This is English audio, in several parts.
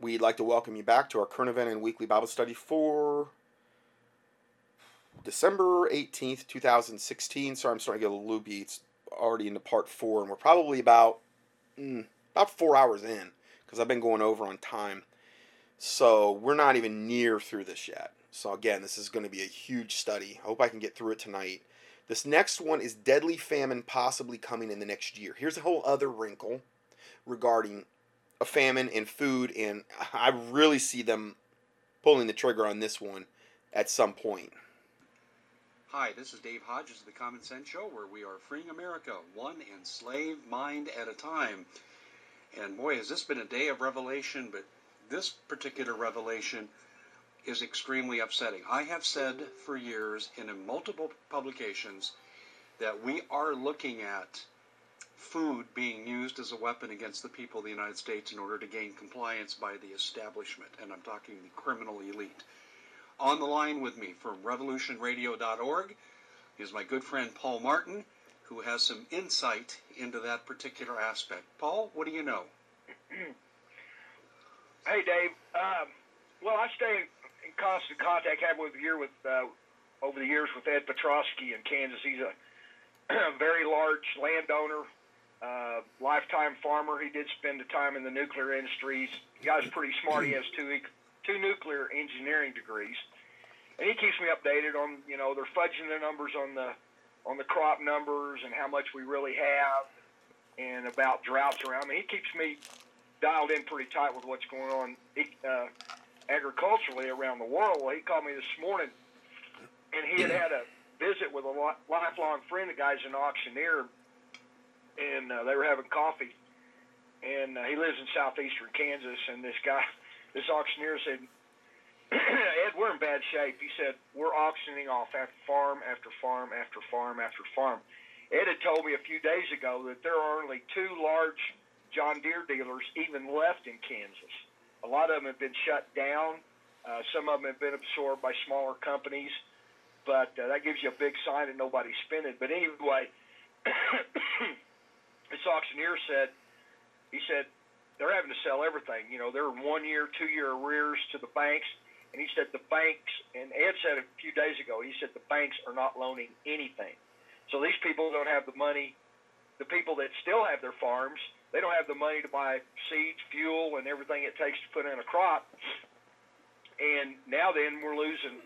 We'd like to welcome you back to our current event and weekly Bible study for December 18th, 2016. Sorry, I'm starting to get a little loopy. It's already into part 4, and we're probably about 4 hours in, because I've been going over on time. So we're not even near through this yet. So again, this is going to be a huge study. I hope I can get through it tonight. This next one is deadly famine possibly coming in the next year. Here's a whole other wrinkle regarding a famine and food, and I really see them pulling the trigger on this one at some point. Hi, this is Dave Hodges of the Common Sense Show, where we are freeing America one enslaved mind at a time. And boy, has this been a day of revelation, but this particular revelation is extremely upsetting. I have said for years and in multiple publications that we are looking at food being used as a weapon against the people of the United States in order to gain compliance by the establishment, and I'm talking the criminal elite. On the line with me from revolutionradio.org is my good friend Paul Martin, who has some insight into that particular aspect. Paul, what do you know? Hey, Dave. Well, I stay in constant contact over the years with Ed Petrosky in Kansas. He's a very large landowner. Lifetime farmer. He did spend the time in the nuclear industries. The guy's pretty smart. He has two nuclear engineering degrees, and he keeps me updated on, you know, they're fudging the numbers on the crop numbers and how much we really have, and about droughts around. I mean, he keeps me dialed in pretty tight with what's going on agriculturally around the world. Well, he called me this morning, and he had a visit with a lifelong friend. The guy's an auctioneer. And they were having coffee, and he lives in southeastern Kansas, and this auctioneer said, Ed, we're in bad shape. He said, we're auctioning off after farm after farm after farm after farm. Ed had told me a few days ago that there are only two large John Deere dealers even left in Kansas. A lot of them have been shut down. Some of them have been absorbed by smaller companies, but that gives you a big sign that nobody's spending. But anyway, this auctioneer said, they're having to sell everything. You know, they're 1 year, 2 year arrears to the banks. And he said the banks, and Ed said a few days ago, he said the banks are not loaning anything. So these people don't have the money. The people that still have their farms, they don't have the money to buy seeds, fuel, and everything it takes to put in a crop. And now then we're losing.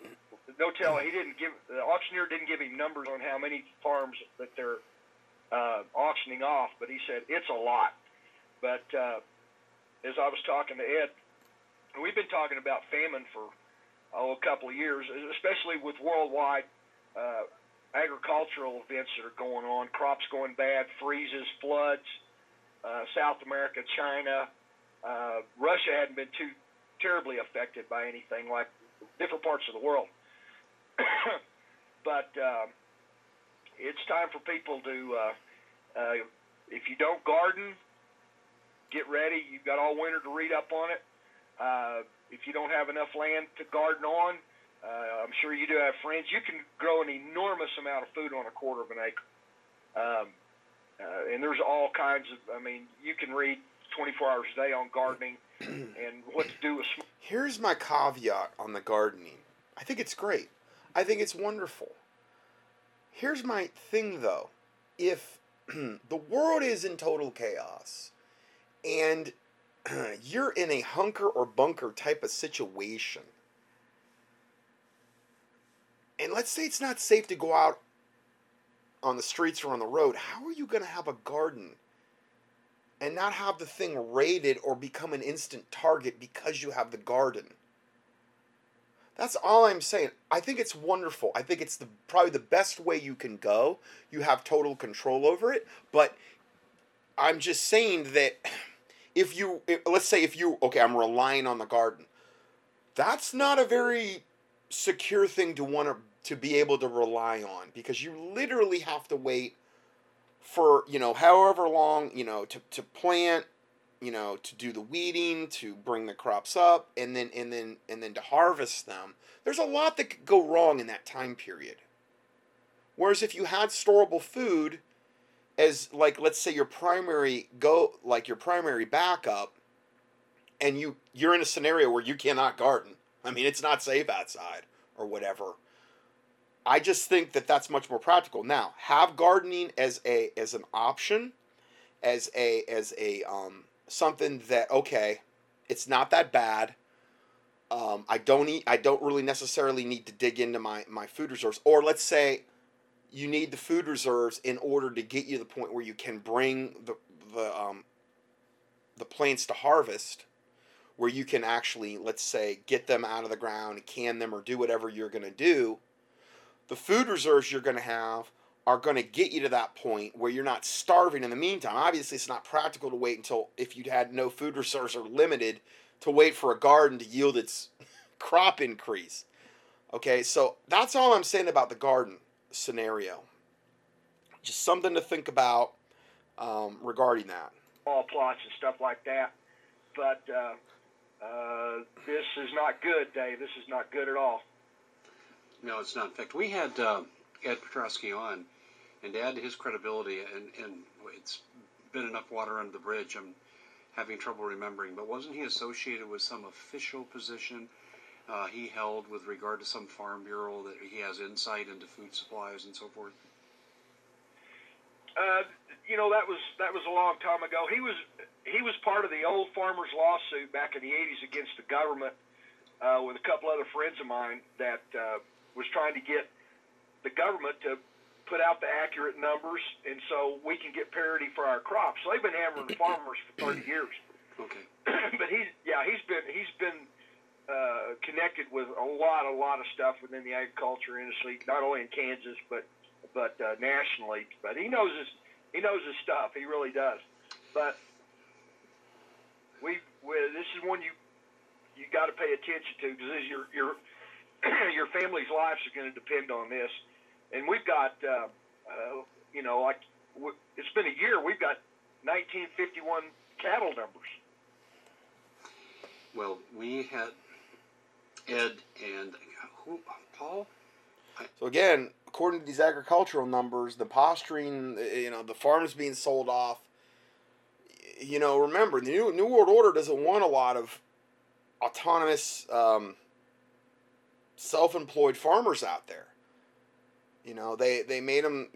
The auctioneer didn't give him numbers on how many farms that they're auctioning off, but he said it's a lot. But as I was talking to Ed, we've been talking about famine for a couple of years, especially with worldwide agricultural events that are going on, crops going bad, freezes, floods, South America, China. Russia hadn't been too terribly affected by anything like different parts of the world. But it's time for people to, if you don't garden, get ready. You've got all winter to read up on it. If you don't have enough land to garden on, I'm sure you do have friends. You can grow an enormous amount of food on a quarter of an acre. And there's all kinds of, you can read 24 hours a day on gardening and what to do with small. Here's my caveat on the gardening. I think it's great. I think it's wonderful. Here's my thing, though. If the world is in total chaos and you're in a hunker or bunker type of situation, and let's say it's not safe to go out on the streets or on the road, how are you going to have a garden and not have the thing raided or become an instant target because you have the garden? That's all I'm saying. I think it's wonderful. I think it's probably the best way you can go. You have total control over it. But I'm just saying that I'm relying on the garden. That's not a very secure thing to want to be able to rely on, because you literally have to wait for, however long, to plant, to do the weeding, to bring the crops up, and then to harvest them. There's a lot that could go wrong in that time period. Whereas if you had storable food as, like, let's say your primary backup, and you're in a scenario where you cannot garden. I mean, it's not safe outside or whatever. I just think that that's much more practical. Now, have gardening as an option, as something that, okay, it's not that bad. I don't really necessarily need to dig into my food reserves. Or let's say you need the food reserves in order to get you to the point where you can bring the plants to harvest, where you can actually, let's say, get them out of the ground, can them, or do whatever you're going to do. The food reserves you're going to have are going to get you to that point where you're not starving in the meantime. Obviously, it's not practical to wait until, if you'd had no food reserves or limited, to wait for a garden to yield its crop increase. Okay, so that's all I'm saying about the garden scenario. Just something to think about regarding that. All plots and stuff like that. But this is not good, Dave. This is not good at all. No, it's not. In fact, we had Ed Petrosky on, and to add to his credibility, and it's been enough water under the bridge, I'm having trouble remembering, but wasn't he associated with some official position he held with regard to some farm bureau that he has insight into food supplies and so forth? That was a long time ago. He was part of the old farmers lawsuit back in the 80s against the government with a couple other friends of mine that was trying to get the government to put out the accurate numbers, and so we can get parity for our crops. So they've been hammering farmers for 30 years. Okay. But he's been connected with a lot of stuff within the agriculture industry, not only in Kansas but nationally. But he knows his stuff. He really does. But this is one you got to pay attention to, because this is your your family's lives are going to depend on this. And we've got, it's been a year. We've got 1951 cattle numbers. Well, we had Ed and Paul. So again, according to these agricultural numbers, the posturing, the farms being sold off. Remember, the New World Order doesn't want a lot of autonomous, self-employed farmers out there. They made them,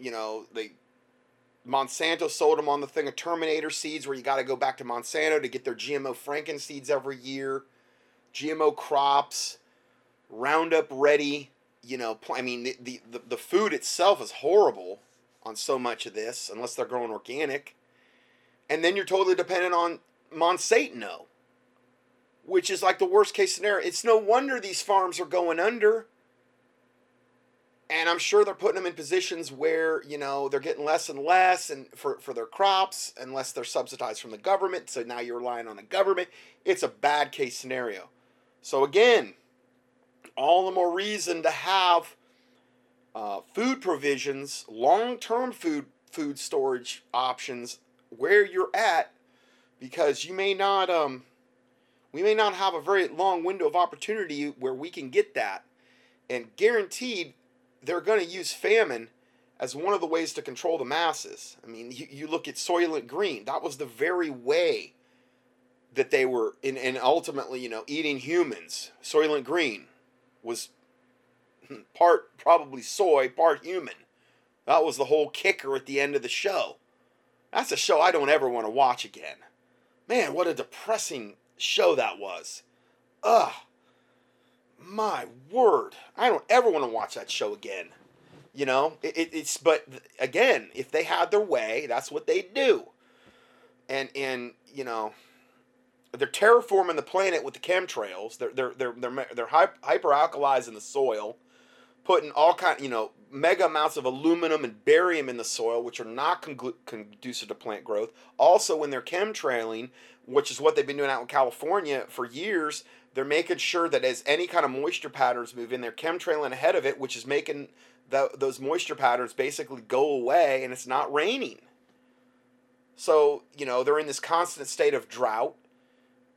Monsanto sold them on the thing of Terminator seeds, where you got to go back to Monsanto to get their GMO Franken seeds every year, GMO crops, Roundup Ready, the food itself is horrible on so much of this, unless they're growing organic. And then you're totally dependent on Monsanto, which is like the worst case scenario. It's no wonder these farms are going under. And I'm sure they're putting them in positions where, they're getting less and less and for their crops, unless they're subsidized from the government. So now you're relying on the government. It's a bad case scenario. So again, all the more reason to have food provisions, long-term food storage options where you're at, because you may not, we may not have a very long window of opportunity where we can get that. And guaranteed, they're going to use famine as one of the ways to control the masses. I mean, you look at Soylent Green. That was the very way that they were, and ultimately, eating humans. Soylent Green was part probably soy, part human. That was the whole kicker at the end of the show. That's a show I don't ever want to watch again. Man, what a depressing show that was. Ugh. My word, I don't ever want to watch that show again. But again, if they had their way, that's what they'd do. And they're terraforming the planet with the chemtrails. They're hyper-alkalizing the soil, putting all kind, mega amounts of aluminum and barium in the soil, which are not conducive to plant growth. Also, when they're chemtrailing, which is what they've been doing out in California for years, they're making sure that as any kind of moisture patterns move in, they're chemtrailing ahead of it, which is making those moisture patterns basically go away, and it's not raining. So, they're in this constant state of drought,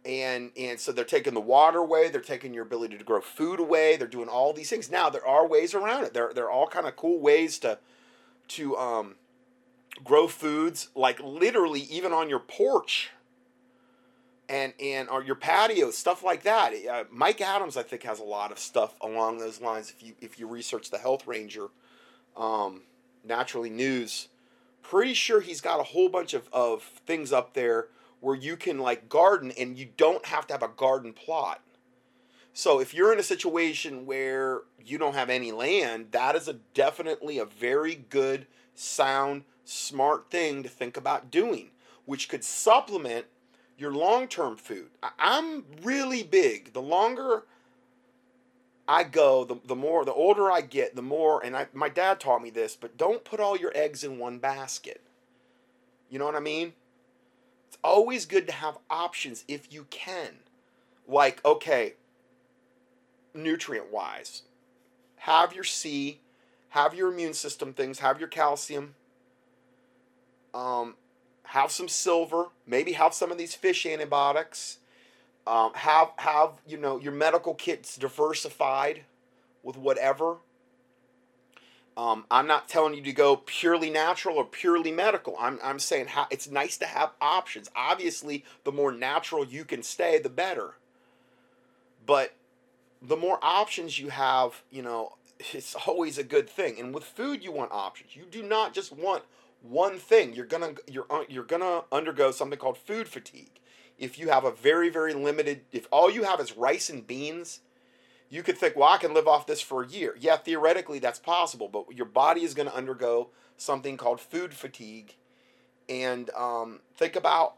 and so they're taking the water away, they're taking your ability to grow food away, they're doing all these things. Now, there are ways around it. There are all kind of cool ways to grow foods, like literally even on your porch. and or your patio, stuff like that. Mike Adams, I think, has a lot of stuff along those lines. If you research the Health Ranger, Naturally News, pretty sure he's got a whole bunch of things up there where you can like garden, and you don't have to have a garden plot. So if you're in a situation where you don't have any land, that is definitely a very good, sound, smart thing to think about doing, which could supplement your long-term food. I'm really big. The longer I go, the older I get, the more, and my dad taught me this, but don't put all your eggs in one basket. You know what I mean? It's always good to have options if you can. Like, okay, nutrient-wise, have your C, have your immune system things, have your calcium, have some silver, maybe have some of these fish antibiotics, have you know, your medical kits diversified with whatever. I'm not telling you to go purely natural or purely medical. I'm saying it's nice to have options. Obviously, the more natural you can stay, the better. But the more options you have, you know, it's always a good thing. And with food, you want options. You do not just want one thing. You're gonna undergo something called food fatigue. If you have a very, very limited, if all you have is rice and beans, you could think, well, I can live off this for a year. Yeah, theoretically that's possible, but your body is going to undergo something called food fatigue. And think about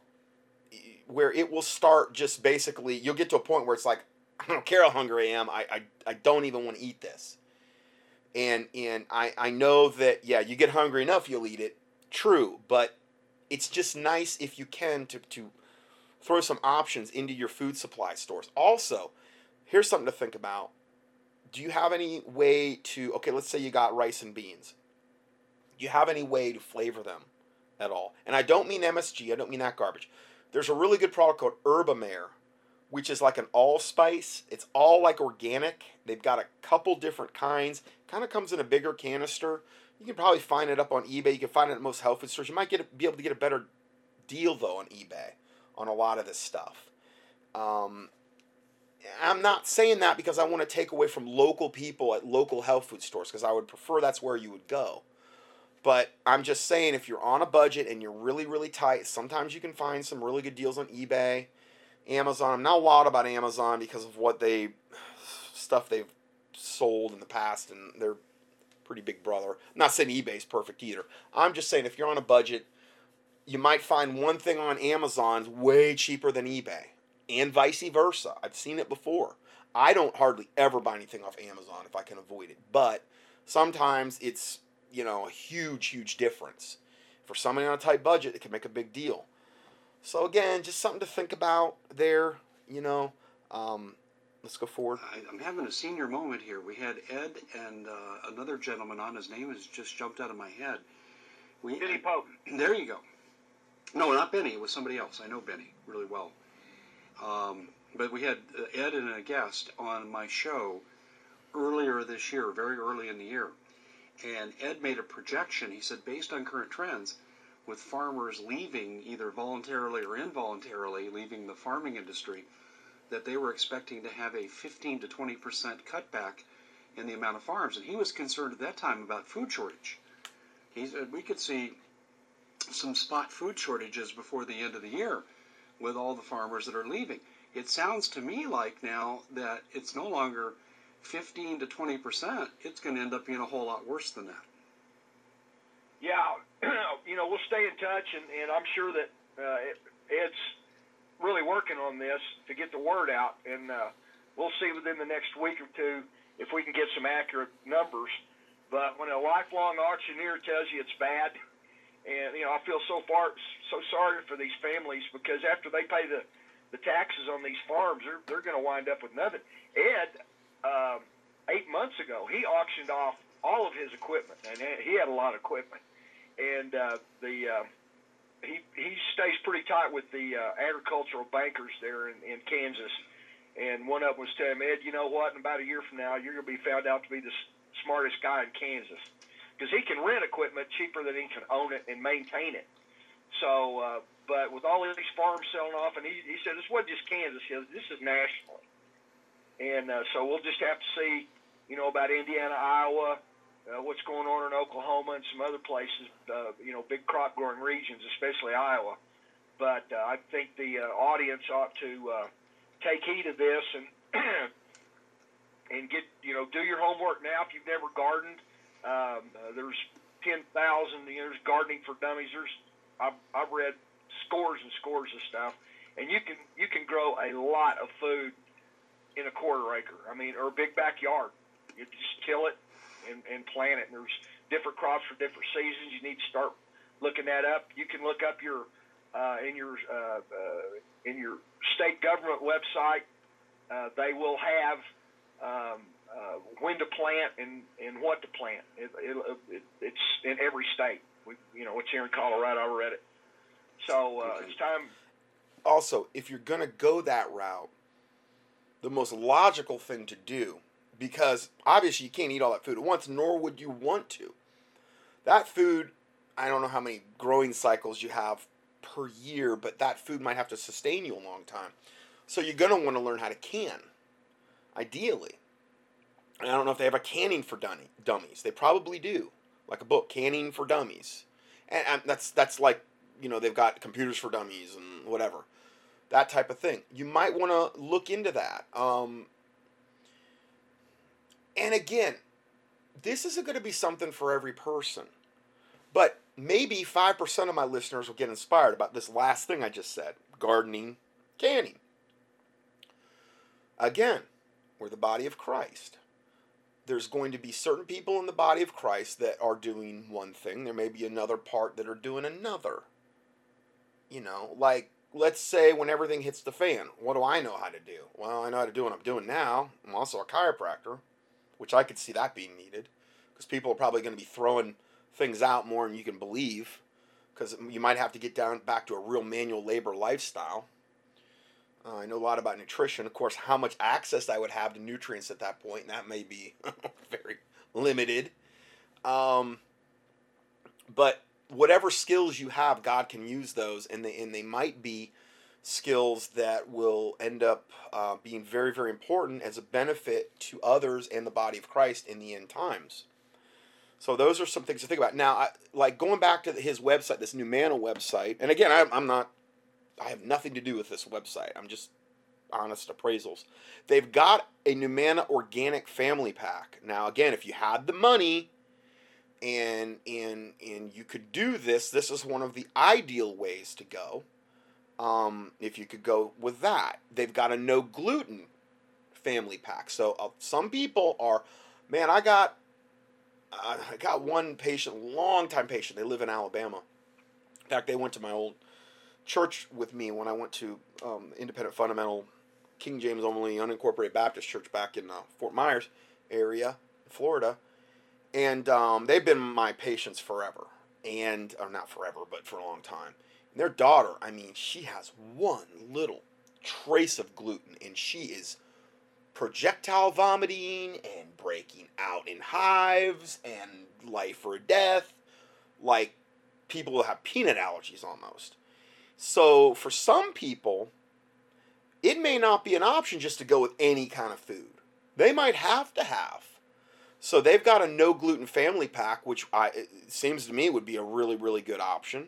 where it will start just basically, you'll get to a point where it's like, I don't care how hungry I am. I don't even want to eat this. And I know that, yeah, you get hungry enough, you'll eat it. True, but it's just nice if you can to throw some options into your food supply stores. Also, here's something to think about. Do you have any way to, okay, let's say you got rice and beans. Do you have any way to flavor them at all? And I don't mean MSG. I don't mean that garbage. There's a really good product called Herbamare, which is like an allspice. It's all like organic. They've got a couple different kinds. Kind of comes in a bigger canister. You can probably find it up on eBay. You can find it at most health food stores. You might be able to get a better deal, though, on eBay on a lot of this stuff. I'm not saying that because I want to take away from local people at local health food stores, because I would prefer that's where you would go. But I'm just saying, if you're on a budget and you're really, really tight, sometimes you can find some really good deals on eBay. Amazon, I'm not wild about Amazon because of stuff they've sold in the past, and they're pretty big brother. I'm not saying eBay's perfect either. I'm just saying if you're on a budget, you might find one thing on Amazon's way cheaper than eBay, and vice versa. I've seen it before. I don't hardly ever buy anything off Amazon if I can avoid it, but sometimes it's, you know, a huge, huge difference. For somebody on a tight budget, it can make a big deal. So again, just something to think about there, you know. Let's go forward. I'm having a senior moment here. We had Ed and another gentleman on. His name has just jumped out of my head. Benny Pope. There you go. No, not Benny. It was somebody else. I know Benny really well. But we had Ed and a guest on my show earlier this year, very early in the year. And Ed made a projection. He said, based on current trends, with farmers leaving, either voluntarily or involuntarily, leaving the farming industry, that they were expecting to have a 15 to 20% cutback in the amount of farms. And he was concerned at that time about food shortage. He said, we could see some spot food shortages before the end of the year with all the farmers that are leaving. It sounds to me like now that it's no longer 15 to 20%. It's going to end up being a whole lot worse than that. Yeah, you know, we'll stay in touch, and I'm sure that Ed's really working on this to get the word out, and we'll see within the next week or two if we can get some accurate numbers. But when a lifelong auctioneer tells you it's bad, and, you know, I feel so sorry for these families, because after they pay the taxes on these farms, they're going to wind up with nothing. Ed, 8 months ago, he auctioned off all of his equipment, and he had a lot of equipment. And he stays pretty tight with the agricultural bankers there in Kansas. And one of them was telling him, Ed, you know what? In about a year from now, you're going to be found out to be the smartest guy in Kansas, because he can rent equipment cheaper than he can own it and maintain it. So But with all these farms selling off, and he said, this wasn't just Kansas, he said, this is nationally. And so we'll just have to see, you know, about Indiana, Iowa, what's going on in Oklahoma and some other places, you know, big crop growing regions, especially Iowa. But I think the audience ought to take heed of this and and get, you know, do your homework now if you've never gardened. There's 10,000, you know, there's gardening for dummies. I've read scores and scores of stuff, and you can grow a lot of food in a quarter acre. I mean, or a big backyard. You just till it and plant it. And there's different crops for different seasons. You need to start looking that up. You can look up your in your state government website. They will have when to plant and what to plant. It's in every state. You know, it's here in Colorado. I read it. So it's time. Also, if you're going to go that route, the most logical thing to do, because obviously you can't eat all that food at once, nor would you want to. That food, I don't know how many growing cycles you have per year, but that food might have to sustain you a long time. So you're going to want to learn how to can, ideally. And I don't know if they have a canning for dummies. They probably do. Like a book, Canning for Dummies. And that's like, you know, they've got Computers for Dummies and whatever. That type of thing. You might want to look into that. And again, this isn't going to be something for every person. But maybe 5% of my listeners will get inspired about this last thing I just said. Gardening, canning. Again, we're the body of Christ. There's going to be certain people in the body of Christ that are doing one thing. There may be another part that are doing another. You know, like, let's say when everything hits the fan, what do I know how to do? Well, I know how to do what I'm doing now. I'm also a chiropractor, which I could see that being needed, because people are probably going to be throwing things out more than you can believe, because you might have to get down back to a real manual labor lifestyle. I know a lot about nutrition. Of course, how much access I would have to nutrients at that point, and that may be very limited. But whatever skills you have, God can use those, and they might be skills that will end up being very, very important as a benefit to others and the body of Christ in the end times. So those are some things to think about. Now, like going back to his website, this NuManna website, and again, I have nothing to do with this website. I'm just honest appraisals. They've got a NuManna organic family pack. Now, again, if you had the money and you could do this, this is one of the ideal ways to go. If you could go with that. They've got a no gluten family pack. So some people are, man, I got one patient, long-time patient. They live in Alabama. In fact, they went to my old church with me when I went to Independent Fundamental King James Only Unincorporated Baptist Church back in Fort Myers area, Florida, and they've been my patients forever, and or not forever, but for a long time. And their daughter, I mean, she has one little trace of gluten, and she is projectile vomiting and breaking out in hives and life or death, like people who have peanut allergies almost. So for some people, it may not be an option just to go with any kind of food. They might have to have. So they've got a no-gluten family pack, which it seems to me would be a really, really good option.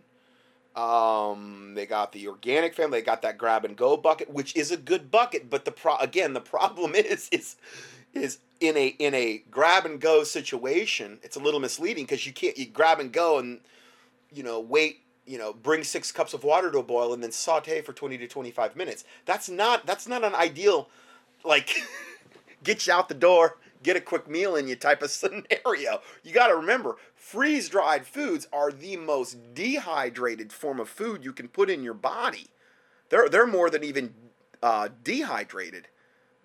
They got the organic family. They got that grab-and-go bucket, which is a good bucket. But the problem is in a grab-and-go situation, it's a little misleading because you can't you grab-and-go and, you know, wait. You know, bring 6 cups of water to a boil and then saute for 20 to 25 minutes. That's not an ideal, like, get you out the door, get a quick meal in you type of scenario. You got to remember, freeze-dried foods are the most dehydrated form of food you can put in your body. They're more than even dehydrated.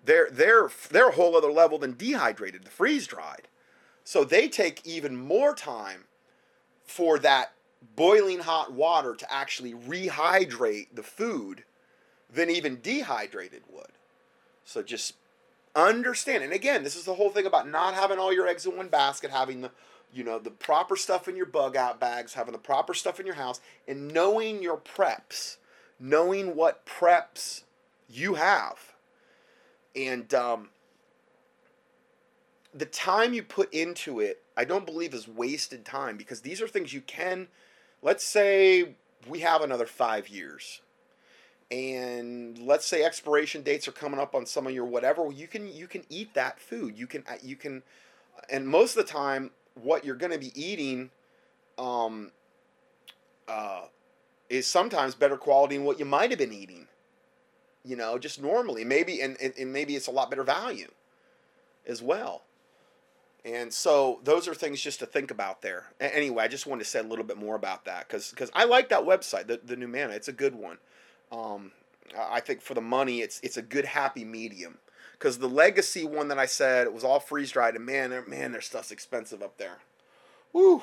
They're a whole other level than dehydrated, the freeze-dried. So they take even more time for that boiling hot water to actually rehydrate the food than even dehydrated would. So just understand. And again, this is the whole thing about not having all your eggs in one basket, having the you know, the proper stuff in your bug out bags, having the proper stuff in your house, and knowing your preps, knowing what preps you have. And the time you put into it, I don't believe is wasted time, because these are things you can, let's say we have another 5 years, and let's say expiration dates are coming up on some of your whatever, you can eat that food. You can, and most of the time, what you're going to be eating is sometimes better quality than what you might have been eating, you know, just normally. Maybe, and maybe it's a lot better value as well. And so those are things just to think about there. Anyway, I just wanted to say a little bit more about that, because I like that website, the NuManna. It's a good one. I think for the money, it's a good happy medium. Because the legacy one that I said, it was all freeze-dried, and man, their stuff's expensive up there. Woo!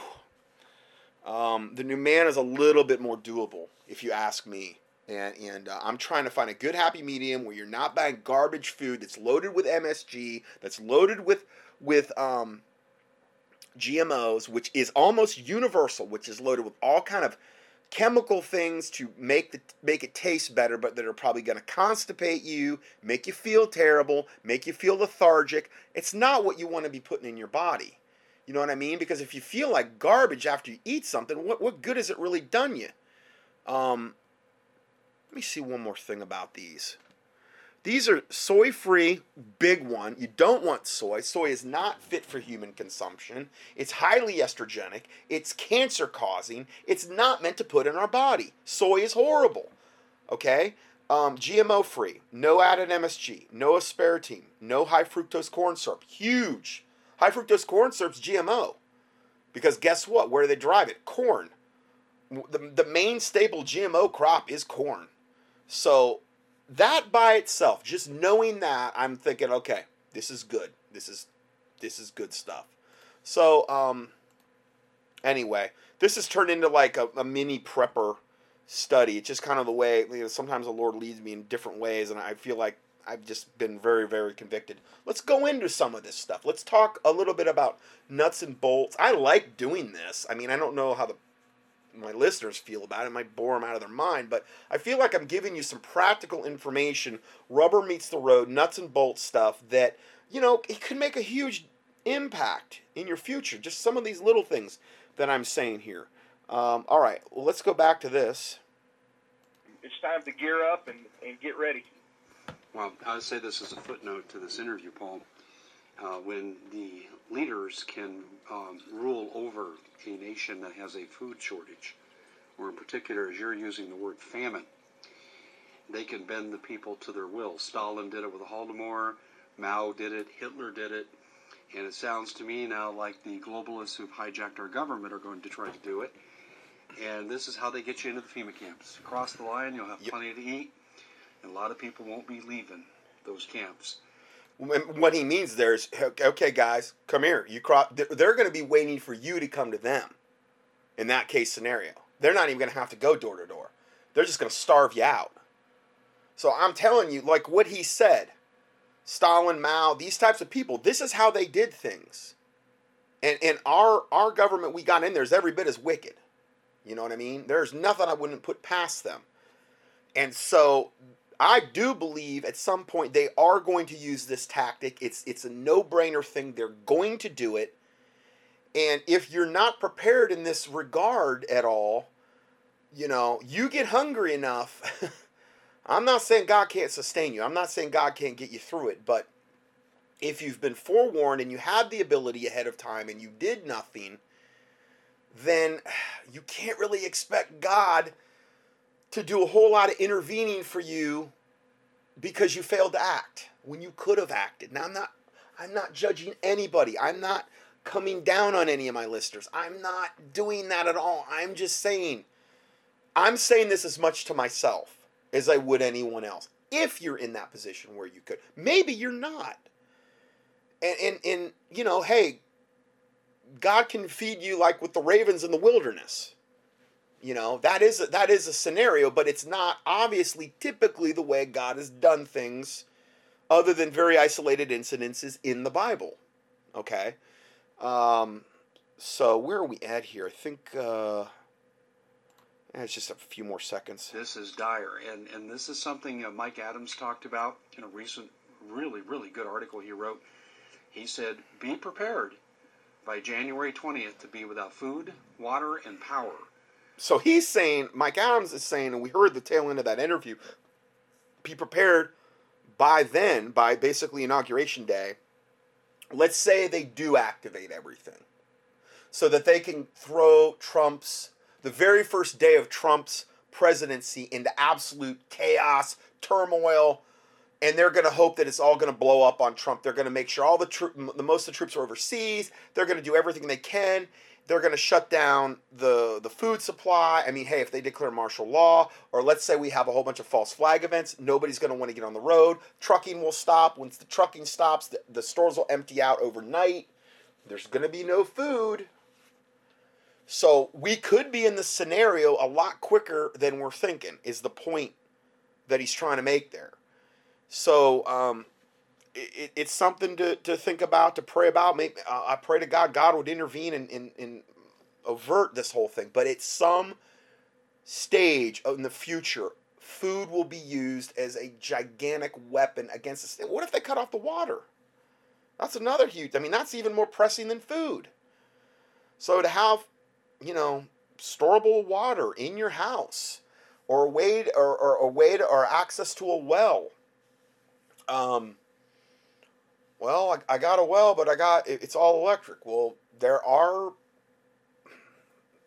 The NuManna is a little bit more doable, if you ask me. And I'm trying to find a good happy medium where you're not buying garbage food that's loaded with MSG, that's loaded with GMOs, which is almost universal, which is loaded with all kind of chemical things to make it taste better, but that are probably going to constipate you, make you feel terrible, make you feel lethargic. It's not what you want to be putting in your body. You know what I mean? Because if you feel like garbage after you eat something, what good has it really done you? Let me see one more thing about these. These are soy-free, big one. You don't want soy. Soy is not fit for human consumption. It's highly estrogenic. It's cancer-causing. It's not meant to put in our body. Soy is horrible, okay? GMO-free, no added MSG, no aspartame, no high-fructose corn syrup. Huge. High-fructose corn syrup's GMO, because guess what? Where do they derive it? Corn. The main staple GMO crop is corn. So that by itself, just knowing that, I'm thinking, okay, this is good. This is good stuff. So, anyway, this has turned into like a mini prepper study. It's just kind of the way, you know, sometimes the Lord leads me in different ways, and I feel like I've just been very, very convicted. Let's go into some of this stuff. Let's talk a little bit about nuts and bolts. I like doing this. I mean, I don't know how my listeners feel about it. It might bore them out of their mind, but I feel like I'm giving you some practical information, rubber meets the road, nuts and bolts stuff that, you know, it could make a huge impact in your future. Just some of these little things that I'm saying here. All right, well, let's go back to this. It's time to gear up and get ready. Well, I would say this is a footnote to this interview, Paul. When the leaders can rule over a nation that has a food shortage, or in particular, as you're using the word famine, they can bend the people to their will. Stalin did it with Holodomor, Mao did it, Hitler did it, and it sounds to me now like the globalists who've hijacked our government are going to try to do it, and this is how they get you into the FEMA camps. Cross the line, you'll have plenty to eat, and a lot of people won't be leaving those camps. What he means there is, okay, guys, come here. They're going to be waiting for you to come to them in that case scenario. They're not even going to have to go door to door. They're just going to starve you out. So I'm telling you, like what he said, Stalin, Mao, these types of people, this is how they did things. And our government we got in there is every bit as wicked. You know what I mean? There's nothing I wouldn't put past them. And so I do believe at some point they are going to use this tactic. It's a no-brainer thing. They're going to do it. And if you're not prepared in this regard at all, you know, you get hungry enough. I'm not saying God can't sustain you. I'm not saying God can't get you through it. But if you've been forewarned and you had the ability ahead of time and you did nothing, then you can't really expect God to do a whole lot of intervening for you because you failed to act when you could have acted. Now, I'm not judging anybody. I'm not coming down on any of my listeners. I'm not doing that at all. I'm saying this as much to myself as I would anyone else. If you're in that position where you could, maybe you're not. And you know, hey, God can feed you like with the ravens in the wilderness. You know, that is a scenario, but it's not obviously typically the way God has done things other than very isolated incidences in the Bible, okay? So where are we at here? I think it's just a few more seconds. This is dire, and this is something Mike Adams talked about in a recent really, really good article he wrote. He said, be prepared by January 20th to be without food, water, and power. So he's saying, Mike Adams is saying, and we heard the tail end of that interview, be prepared by then, by basically Inauguration Day. Let's say they do activate everything so that they can throw Trump's, the very first day of Trump's presidency, into absolute chaos, turmoil, and they're going to hope that it's all going to blow up on Trump. They're going to make sure all most of the troops are overseas. They're going to do everything they can. They're going to shut down the food supply. I mean, hey, if they declare martial law, or let's say we have a whole bunch of false flag events, nobody's going to want to get on the road. Trucking will stop. Once the trucking stops, the stores will empty out overnight. There's going to be no food. So we could be in this scenario a lot quicker than we're thinking, is the point that he's trying to make there. So it's something to think about, to pray about. Maybe, I pray to God would intervene and avert this whole thing. But at some stage in the future, food will be used as a gigantic weapon against us. What if they cut off the water? That's another huge... I mean, that's even more pressing than food. So to have, storable water in your house, or a way to access to a well... I got a well, but it's all electric. Well, there are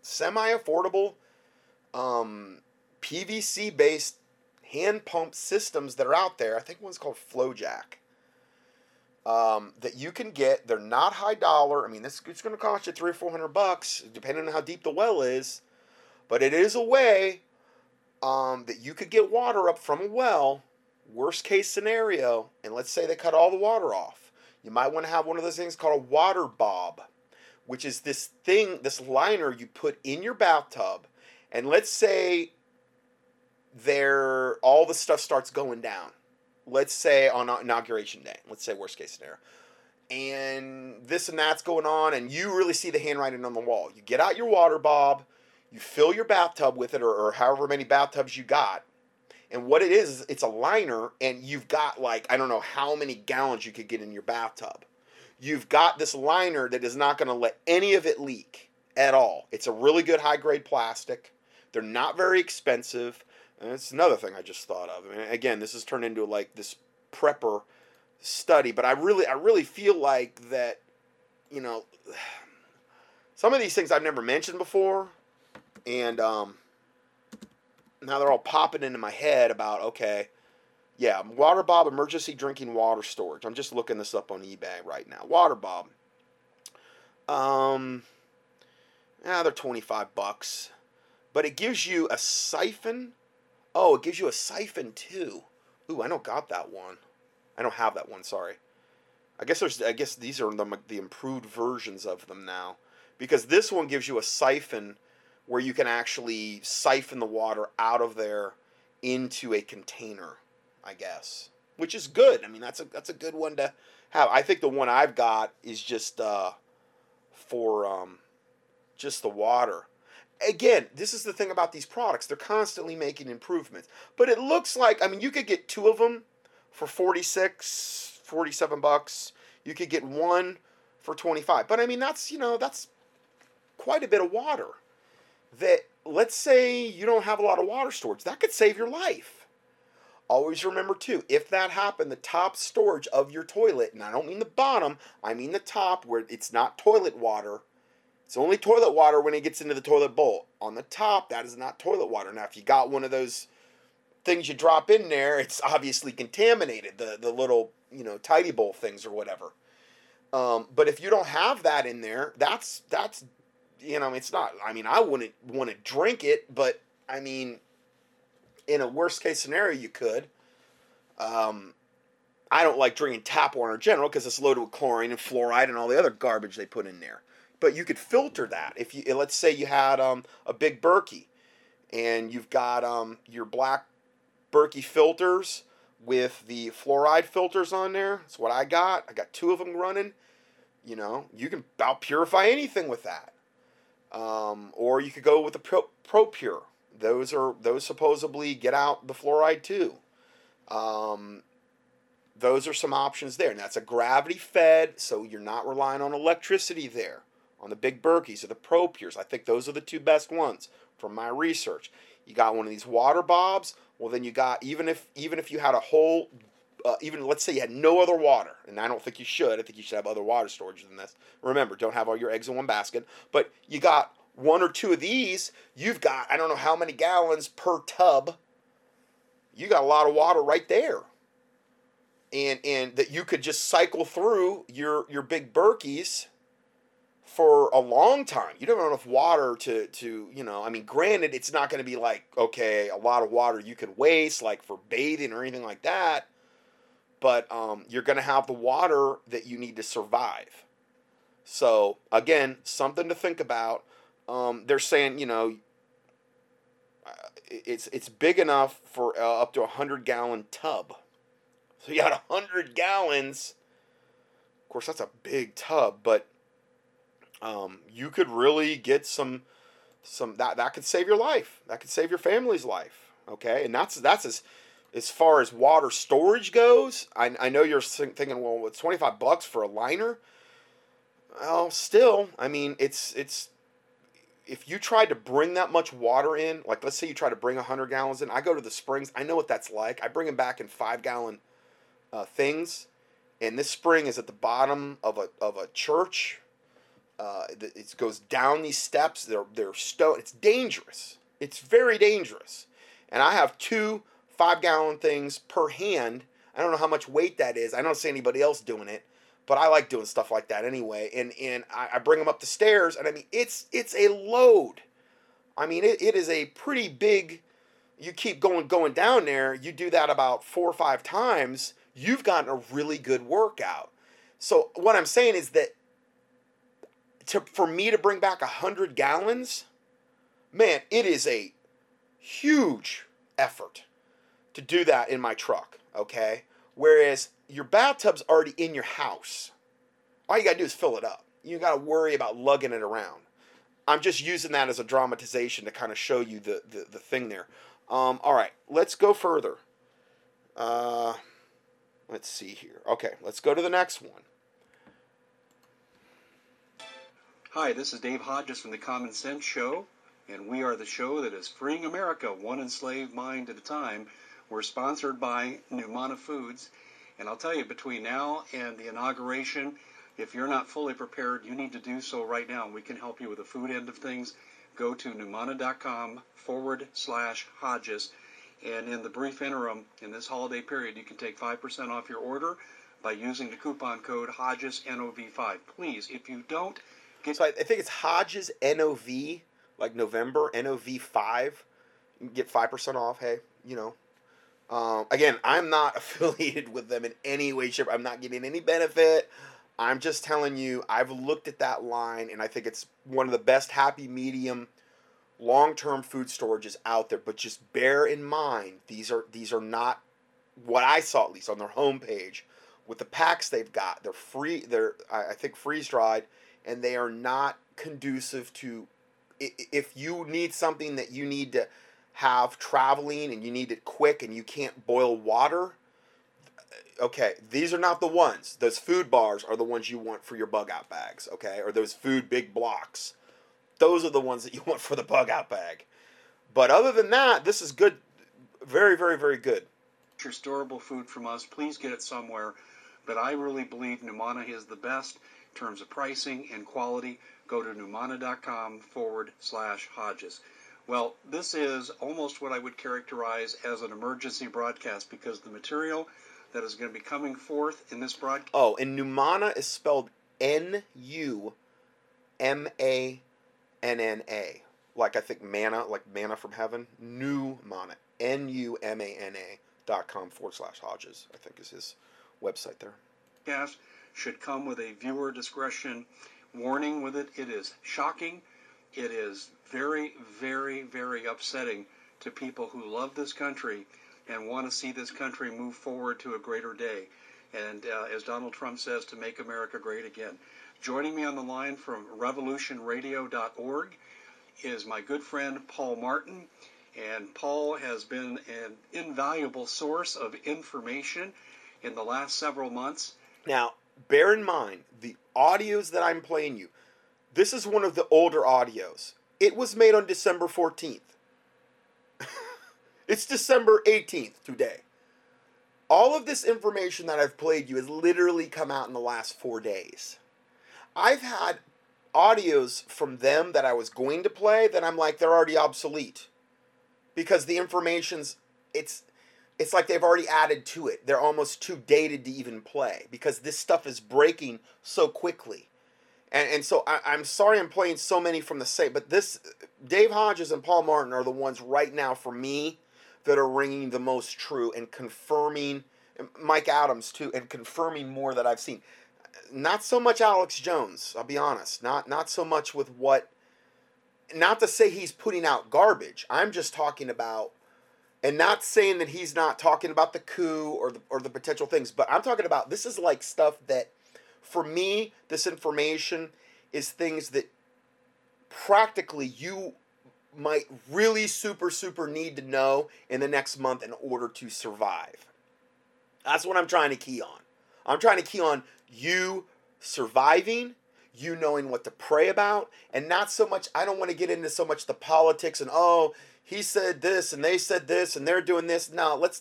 semi-affordable PVC-based hand pump systems that are out there. I think one's called FlowJack that you can get. They're not high dollar. I mean, it's going to cost you $300 or $400, depending on how deep the well is. But it is a way that you could get water up from a well. Worst case scenario, and let's say they cut all the water off, you might want to have one of those things called a WaterBOB, which is this thing, this liner you put in your bathtub, and let's say all the stuff starts going down. Let's say on Inauguration Day, let's say worst case scenario, and this and that's going on, and you really see the handwriting on the wall. You get out your WaterBOB, you fill your bathtub with it, or however many bathtubs you got. And what it is, it's a liner, and you've got, I don't know how many gallons you could get in your bathtub. You've got this liner that is not going to let any of it leak at all. It's a really good high-grade plastic. They're not very expensive. And it's another thing I just thought of. I mean, again, this has turned into, this prepper study. But I really feel like that, some of these things I've never mentioned before, and, now they're all popping into my head about, WaterBOB emergency drinking water storage. I'm just looking this up on eBay right now. WaterBOB. They're $25. But it gives you a siphon. Oh, it gives you a siphon too. Ooh, I don't got that one. I don't have that one, sorry. I guess these are the improved versions of them now. Because this one gives you a siphon where you can actually siphon the water out of there into a container, I guess, which is good. I mean, that's a good one to have. I think the one I've got is just for just the water. Again, this is the thing about these products. They're constantly making improvements. But it looks like, you could get two of them for $47. You could get one for $25. But, that's quite a bit of water. That, let's say you don't have a lot of water storage. That could save your life. Always remember, too, if that happened, the top storage of your toilet, and I don't mean the bottom, I mean the top where it's not toilet water. It's only toilet water when it gets into the toilet bowl. On the top, that is not toilet water. Now, if you got one of those things you drop in there, it's obviously contaminated, the little, tidy bowl things or whatever. But if you don't have that in there, that's it's not, I wouldn't want to drink it, but, in a worst-case scenario, you could. I don't like drinking tap water in general because it's loaded with chlorine and fluoride and all the other garbage they put in there. But you could filter that. If you, let's say you had a Big Berkey, and you've got your black Berkey filters with the fluoride filters on there. That's what I got. I got two of them running. You know, you can about purify anything with that. Or you could go with the Propure. Those supposedly get out the fluoride too. Those are some options there. And that's a gravity fed, so you're not relying on electricity there. On the Big Berkeys or the Propures, I think those are the two best ones from my research. You got one of these WaterBOBs. Well, then you got even if you had a whole, even let's say you had no other water, and I don't think you should. I think you should have other water storage than this. Remember, don't have all your eggs in one basket. But you got one or two of these. You've got I don't know how many gallons per tub. You got a lot of water right there, and that you could just cycle through your Big Berkeys for a long time. You don't have enough water to you know, I mean, granted, it's not going to be like, okay, a lot of water you could waste, like for bathing or anything like that, but you're going to have the water that you need to survive. So, again, something to think about. They're saying, you know, it's big enough for up to a 100-gallon tub. So you got 100 gallons. Of course, that's a big tub, but you could really get some that could save your life. That could save your family's life. Okay, and that's as far as water storage goes. I know you're thinking, well, it's $25 for a liner. Well, still, I mean, it's if you tried to bring that much water in, like let's say you try to bring 100 gallons in. I go to the springs. I know what that's like. I bring them back in 5-gallon things, and this spring is at the bottom of a church. It goes down these steps. They're stone. It's dangerous. It's very dangerous. And I have 2 5-gallon things per hand. I don't know how much weight that is. I don't see anybody else doing it, but I like doing stuff like that anyway. And I bring them up the stairs. And I mean, it's a load. I mean, it is a pretty big. You keep going down there. You do that about 4 or 5 times. You've gotten a really good workout. So what I'm saying is that. For me to bring back 100 gallons, man, it is a huge effort to do that in my truck, okay? Whereas your bathtub's already in your house. All you got to do is fill it up. You got to worry about lugging it around. I'm just using that as a dramatization to kind of show you the thing there. All right, let's go further. Let's see here. Okay, let's go to the next one. Hi, this is Dave Hodges from the Common Sense Show, and we are the show that is freeing America one enslaved mind at a time. We're sponsored by NuManna Foods, and I'll tell you, between now and the inauguration, if you're not fully prepared, you need to do so right now. We can help you with the food end of things. Go to numana.com/Hodges, and in the brief interim, in this holiday period, you can take 5% off your order by using the coupon code Hodges, NOV5. Please, if you don't, so I think it's Hodges NOV, like November, NOV5. You can get 5% off, hey, you know. Again, I'm not affiliated with them in any way, shape. I'm not getting any benefit. I'm just telling you, I've looked at that line, and I think it's one of the best happy medium long-term food storages out there. But just bear in mind, these are not what I saw, at least, on their homepage. With the packs they've got, they're free. They're, I think, freeze-dried. And they are not conducive to, if you need something that you need to have traveling and you need it quick and you can't boil water, okay, these are not the ones. Those food bars are the ones you want for your bug out bags, okay, or those food big blocks. Those are the ones that you want for the bug out bag. But other than that, this is good, very, very, very good. It's your storable food from us. Please get it somewhere. But I really believe NuManna is the best. Terms of pricing and quality, go to numana.com/Hodges. Well, this is almost what I would characterize as an emergency broadcast because the material that is going to be coming forth in this broadcast. Oh, and NuManna is spelled NUMANNA. Like I think manna, like manna from heaven. NuManna, NUMANA.com/Hodges, I think is his website there. Yes. Should come with a viewer discretion warning with it. It is shocking. It is very, very, very upsetting to people who love this country and want to see this country move forward to a greater day. and as Donald Trump says, to make America great again. Joining me on the line from revolutionradio.org is my good friend Paul Martin, and Paul has been an invaluable source of information in the last several months. Now, bear in mind, the audios that I'm playing you, this is one of the older audios. It was made on December 14th. It's December 18th today. All of this information that I've played you has literally come out in the last 4 days. I've had audios from them that I was going to play that I'm like, they're already obsolete. Because the information's, it's like they've already added to it. They're almost too dated to even play. Because this stuff is breaking so quickly. And so I'm sorry I'm playing so many from the same, but this, Dave Hodges and Paul Martin are the ones right now for me that are ringing the most true and confirming, Mike Adams too, and confirming more that I've seen. Not so much Alex Jones, I'll be honest. Not so much with what, not to say he's putting out garbage. I'm just talking about, and not saying that he's not talking about the coup or the potential things, but I'm talking about, this is like stuff that, for me, this information is things that practically you might really super need to know in the next month in order to survive. That's what I'm trying to key on. I'm trying to key on you surviving, you knowing what to pray about, and not so much, I don't want to get into so much the politics and, oh, he said this and they said this and they're doing this. No, let's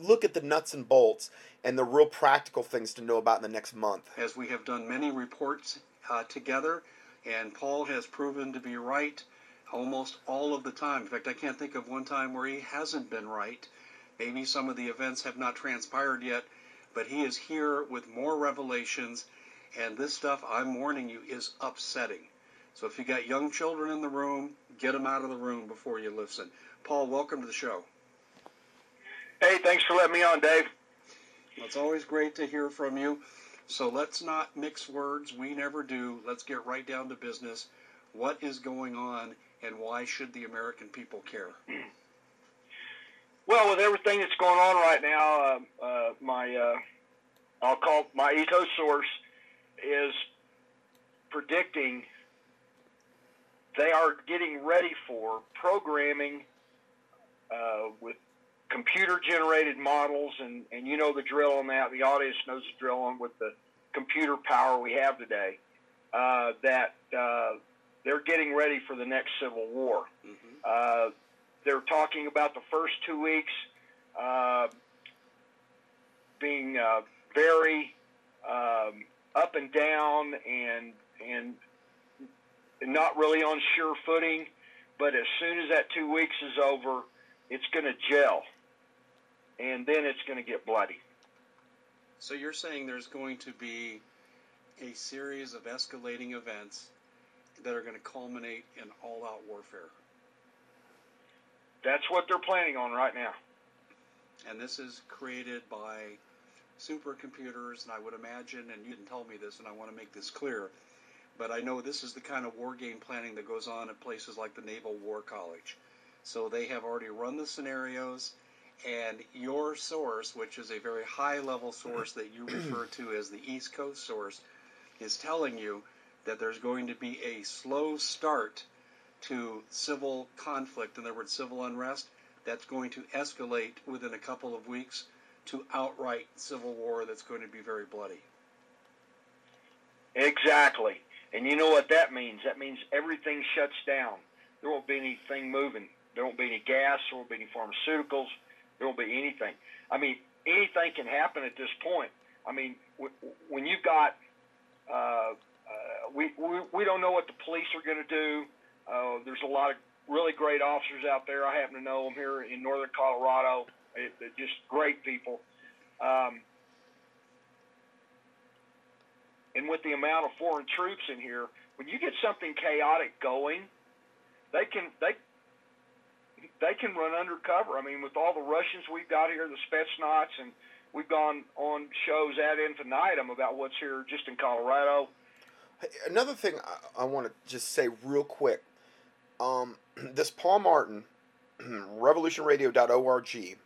look at the nuts and bolts and the real practical things to know about in the next month. As we have done many reports together, and Paul has proven to be right almost all of the time. In fact, I can't think of one time where he hasn't been right. Maybe some of the events have not transpired yet, but he is here with more revelations, and this stuff, I'm warning you, is upsetting. So if you got young children in the room, get them out of the room before you listen. Paul, welcome to the show. Hey, thanks for letting me on, Dave. It's always great to hear from you. So let's not mix words. We never do. Let's get right down to business. What is going on, and why should the American people care? Well, with everything that's going on right now, I'll call my ethos source is predicting they are getting ready for programming with computer-generated models, and you know the drill on that. The audience knows the drill on with the computer power we have today, that they're getting ready for the next civil war. Mm-hmm. They're talking about the first 2 weeks being very up and down and not really on sure footing, but as soon as that 2 weeks is over, it's going to gel. And then it's going to get bloody. So you're saying there's going to be a series of escalating events that are going to culminate in all-out warfare. That's what they're planning on right now. And this is created by supercomputers, and I would imagine, and you didn't tell me this, and I want to make this clear, but I know this is the kind of war game planning that goes on at places like the Naval War College. So they have already run the scenarios, and your source, which is a very high-level source that you refer to as the East Coast source, is telling you that there's going to be a slow start to civil conflict, in other words, civil unrest, that's going to escalate within a couple of weeks to outright civil war that's going to be very bloody. Exactly. And you know what that means? That means everything shuts down. There won't be anything moving. There won't be any gas. There won't be any pharmaceuticals. There won't be anything. I mean, anything can happen at this point. I mean, when you've got, we don't know what the police are going to do. There's a lot of really great officers out there. I happen to know them here in northern Colorado. They're just great people. And with the amount of foreign troops in here, when you get something chaotic going, they can run undercover. I mean, with all the Russians we've got here, the Spetsnaz, and we've gone on shows ad infinitum about what's here just in Colorado. Another thing I want to just say real quick, this Paul Martin, revolutionradio.org,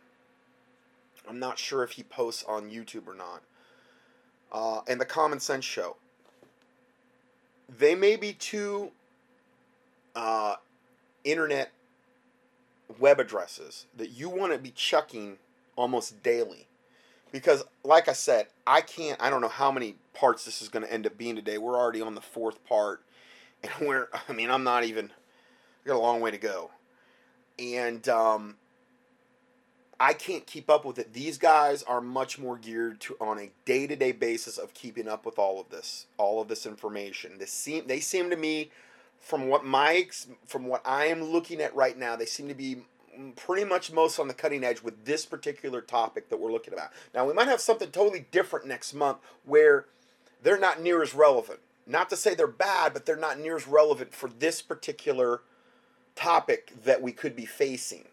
I'm not sure if he posts on YouTube or not, and the Common Sense Show. They may be two internet web addresses that you want to be checking almost daily. Because, like I said, I don't know how many parts this is going to end up being today. We're already on the fourth part. And I'm not even, I've got a long way to go. And I can't keep up with it. These guys are much more geared to, on a day-to-day basis, of keeping up with all of this information. They seem to me, from what I am looking at right now, they seem to be pretty much most on the cutting edge with this particular topic that we're looking about. Now, we might have something totally different next month where they're not near as relevant. Not to say they're bad, but they're not near as relevant for this particular topic that we could be facing.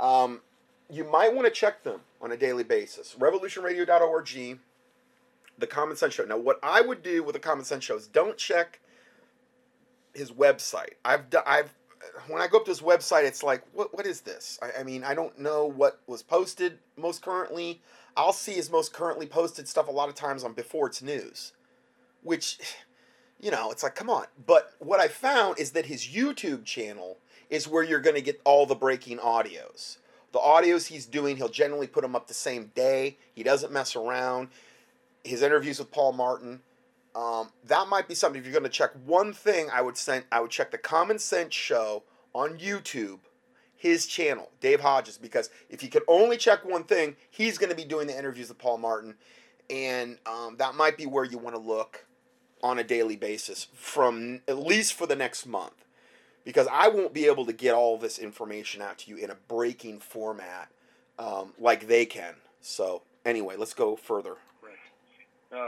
You might want to check them on a daily basis. revolutionradio.org, the Common Sense Show. Now, what I would do with the Common Sense Show is don't check his website. When I go up to his website, it's like, what is this? I mean, I don't know what was posted most currently. I'll see his most currently posted stuff a lot of times on Before It's News, which, it's like, come on. But what I found is that his YouTube channel is where you're going to get all the breaking audios. The audios he's doing, he'll generally put them up the same day. He doesn't mess around. His interviews with Paul Martin. That might be something. If you're going to check one thing, I would check the Common Sense Show on YouTube, his channel, Dave Hodges, because if you can only check one thing, he's going to be doing the interviews with Paul Martin, and that might be where you want to look on a daily basis, from at least for the next month, because I won't be able to get all this information out to you in a breaking format like they can. So anyway, let's go further. Right.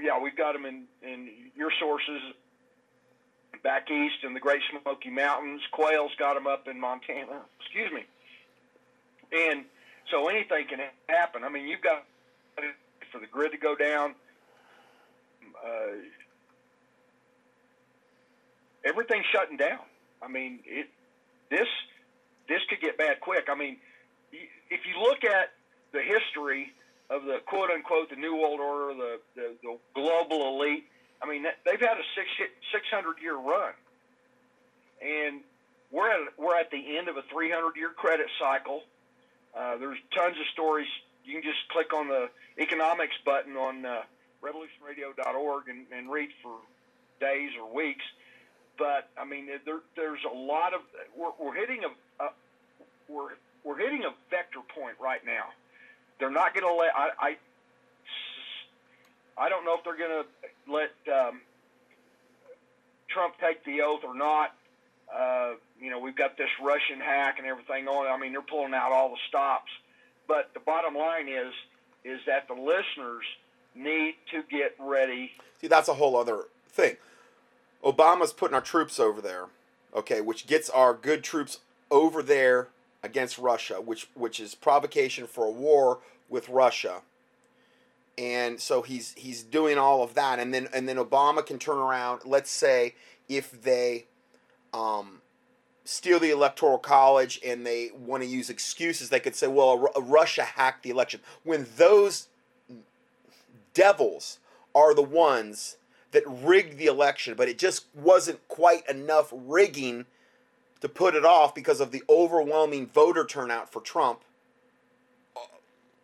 Yeah, we've got them in your sources back east in the Great Smoky Mountains. Quayle's got them up in Montana. Excuse me. And so anything can happen. I mean, you've got for the grid to go down. Everything's shutting down. I mean, this could get bad quick. I mean, if you look at the history of the quote-unquote the New World Order, the global elite. I mean, they've had a 600-year run, and we're at the end of a 300-year credit cycle. There's tons of stories. You can just click on the economics button on revolutionradio.org and read for days or weeks. But I mean, there's a lot of we're hitting a vector point right now. They're not going to let I don't know if they're going to let Trump take the oath or not. We've got this Russian hack and everything on. I mean, they're pulling out all the stops. But the bottom line is that the listeners need to get ready. See, that's a whole other thing. Obama's putting our troops over there, okay, which gets our good troops over there against Russia, which is provocation for a war with Russia. And so he's doing all of that, and then Obama can turn around. Let's say if they steal the Electoral College and they want to use excuses, they could say, well, Russia hacked the election, when those devils are the ones that rigged the election. But it just wasn't quite enough rigging to put it off because of the overwhelming voter turnout for Trump,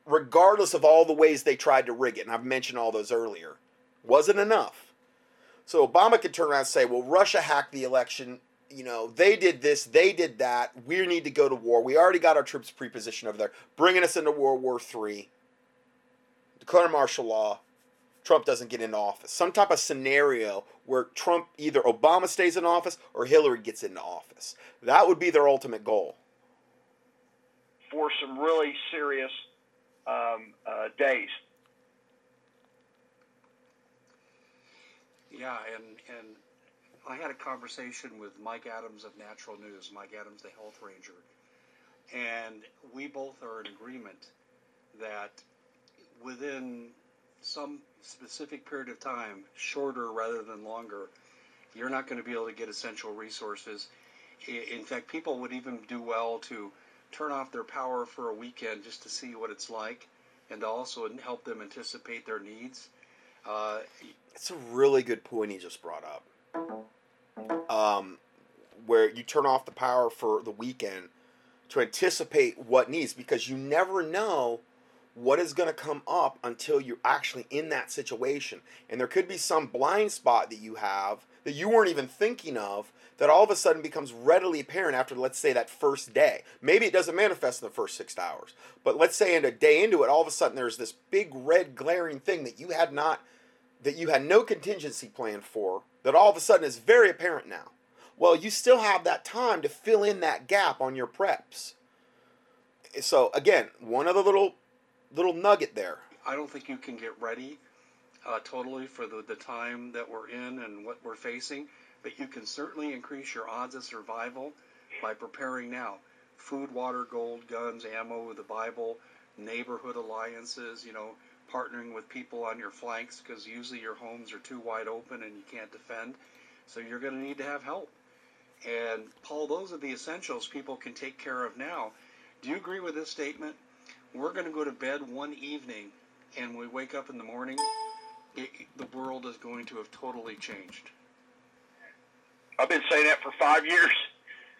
regardless of all the ways they tried to rig it. And I've mentioned all those earlier. Wasn't enough. So Obama could turn around and say, well, Russia hacked the election. They did this, they did that. We need to go to war. We already got our troops prepositioned over there, bringing us into World War III. Declare martial law. Trump doesn't get into office. Some type of scenario where Trump, either Obama stays in office or Hillary gets into office. That would be their ultimate goal. For some really serious days. Yeah, and I had a conversation with Mike Adams of Natural News, Mike Adams, the Health Ranger, and we both are in agreement that within some specific period of time, shorter rather than longer, you're not going to be able to get essential resources. In fact, people would even do well to turn off their power for a weekend just to see what it's like, and to also help them anticipate their needs. It's a really good point he just brought up. Where you turn off the power for the weekend to anticipate what needs, because you never know what is going to come up until you're actually in that situation. And there could be some blind spot that you have that you weren't even thinking of that all of a sudden becomes readily apparent after, let's say, that first day. Maybe it doesn't manifest in the first 6 hours, but let's say in a day into it, all of a sudden there's this big red glaring thing that you had no contingency plan for, that all of a sudden is very apparent now. Well, you still have that time to fill in that gap on your preps. So again, one other little nugget there. I don't think you can get ready totally for the time that we're in and what we're facing, but you can certainly increase your odds of survival by preparing now. Food, water, gold, guns, ammo, the Bible, neighborhood alliances, partnering with people on your flanks, because usually your homes are too wide open and you can't defend, so you're going to need to have help. And Paul, those are the essentials people can take care of now. Do you agree with this statement? We're going to go to bed one evening, and we wake up in the morning, the world is going to have totally changed. I've been saying that for 5 years.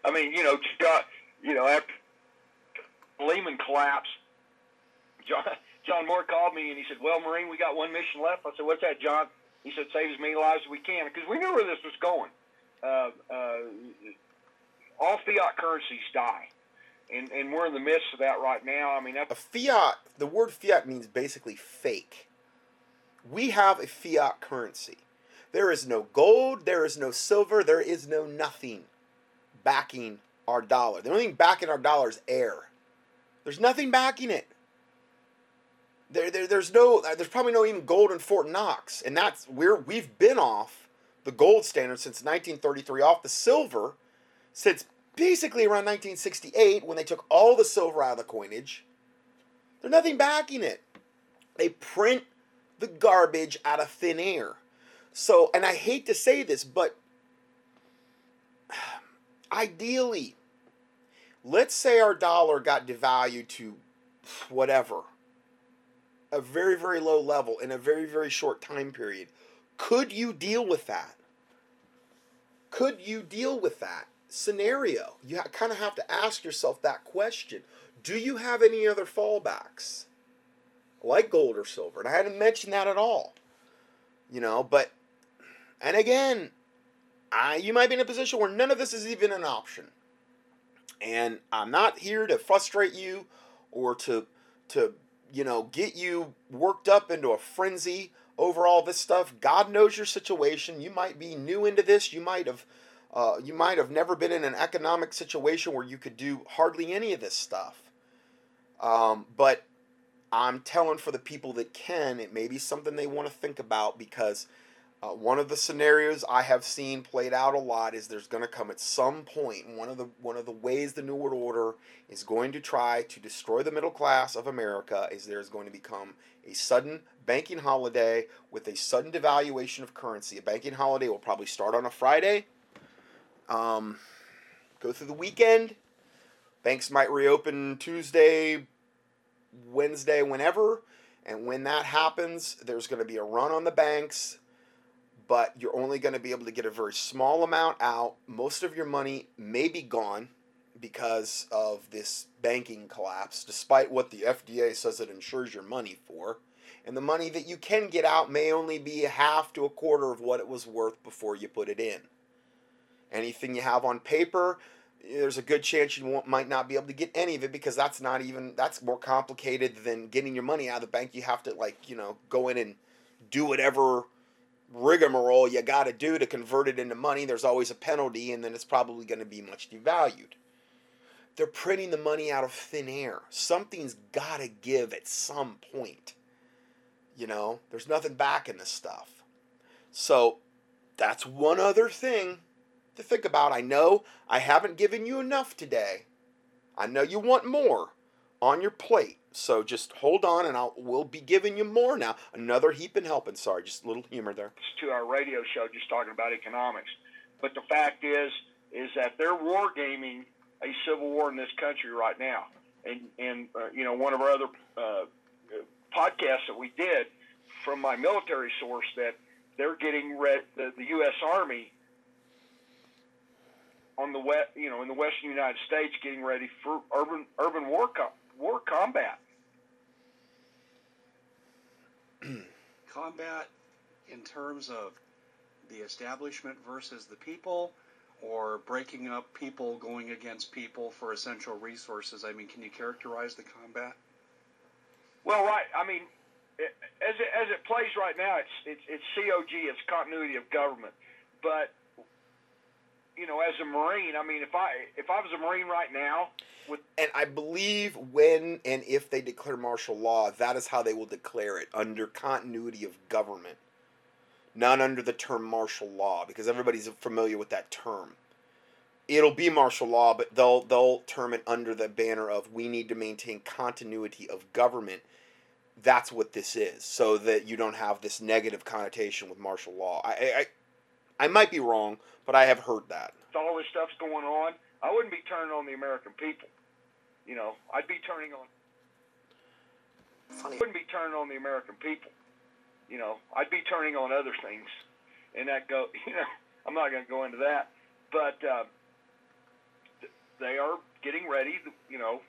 I mean, after Lehman collapsed, John Moore called me, and he said, well, Marine, we got one mission left. I said, what's that, John? He said, save as many lives as we can, because we knew where this was going. All fiat currencies die. And we're in the midst of that right now. I mean, that's... the word fiat means basically fake. We have a fiat currency. There is no gold, there is no silver, there is no nothing backing our dollar. The only thing backing our dollar is air. There's nothing backing it. There's probably no even gold in Fort Knox, and we've been off the gold standard since 1933, off the silver since basically around 1968, when they took all the silver out of the coinage. There's nothing backing it. They print the garbage out of thin air. So, and I hate to say this, but ideally, let's say our dollar got devalued to whatever, a very, very low level in a very, very short time period. Could you deal with that? Could you deal with that scenario? You kind of have to ask yourself that question. Do you have any other fallbacks like gold or silver? And I hadn't mentioned that at all, but, and again, you might be in a position where none of this is even an option. And I'm not here to frustrate you or to get you worked up into a frenzy over all this stuff. God knows your situation. You might be new into this. You might have never been in an economic situation where you could do hardly any of this stuff. But I'm telling, for the people that can, it may be something they want to think about, because one of the scenarios I have seen played out a lot is there's going to come at some point, one of the ways the New World Order is going to try to destroy the middle class of America is there's going to become a sudden banking holiday with a sudden devaluation of currency. A banking holiday will probably start on a Friday. Go through the weekend. Banks might reopen Tuesday, Wednesday, whenever. And when that happens, there's going to be a run on the banks, but you're only going to be able to get a very small amount out. Most of your money may be gone because of this banking collapse, despite what the FDA says it insures your money for. And the money that you can get out may only be a half to a quarter of what it was worth before you put it in. Anything you have on paper, there's a good chance you might not be able to get any of it, because that's more complicated than getting your money out of the bank. You have to go in and do whatever rigmarole you got to do to convert it into money. There's always a penalty, and then it's probably going to be much devalued. They're printing the money out of thin air. Something's got to give at some point. There's nothing back in this stuff. So that's one other thing to think about. I know I haven't given you enough today. I know you want more on your plate, so just hold on, and we'll be giving you more now. Another heaping helping. Sorry, just a little humor there. It's to our radio show, just talking about economics. But the fact is that they're war gaming a civil war in this country right now. And one of our other podcasts that we did from my military source that they're getting the U.S. Army on the west, you know, in the western United States, getting ready for urban war combat. Combat in terms of the establishment versus the people, or breaking up people going against people for essential resources. I mean, can you characterize the combat? Well, right. I mean, as it plays right now, it's COG, it's continuity of government. But you know, as a Marine, I mean, if I was a Marine right now, and I believe when and if they declare martial law, that is how they will declare it, under continuity of government, not under the term martial law, because everybody's familiar with that term. It'll be martial law, but they'll term it under the banner of, we need to maintain continuity of government. That's what this is, so that you don't have this negative connotation with martial law. I might be wrong, but I have heard that. With all this stuff's going on, I wouldn't be turning on the American people. You know, I'd be turning on... Funny. I wouldn't be turning on the American people. You know, I'd be turning on other things. And that go, you know, I'm not going to go into that. But they are getting ready, you know,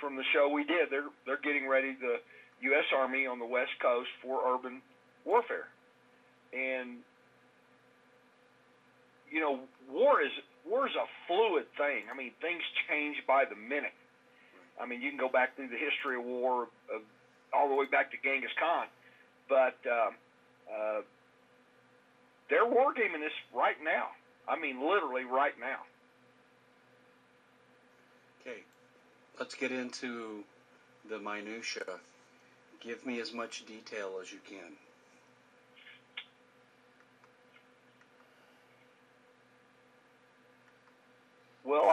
from the show we did, they're getting ready, the U.S. Army on the West Coast, for urban warfare. And... you know, war is a fluid thing. I mean, things change by the minute. I mean, you can go back through the history of war, all the way back to Genghis Khan. But they're wargaming this right now. I mean, literally right now. Okay, let's get into the minutia. Give me as much detail as you can. Well,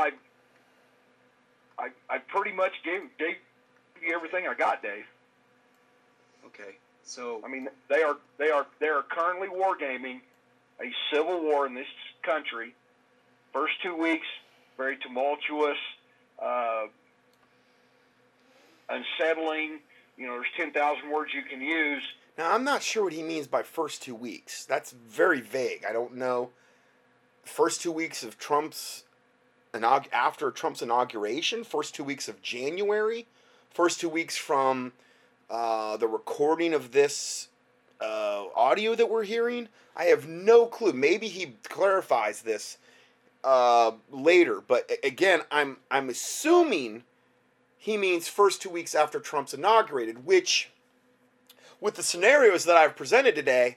I pretty much gave you everything I got, Dave. Okay, so I mean, they are currently wargaming a civil war in this country. First 2 weeks, very tumultuous, unsettling. You know, there's 10,000 words you can use. Now, I'm not sure what he means by first 2 weeks. That's very vague. I don't know. First 2 weeks of Trump's. After Trump's inauguration, first 2 weeks of January, first 2 weeks from the recording of this audio that we're hearing. I have no clue. Maybe he clarifies this later, but again, I'm assuming he means first 2 weeks after Trump's inaugurated, which, with the scenarios that I've presented today,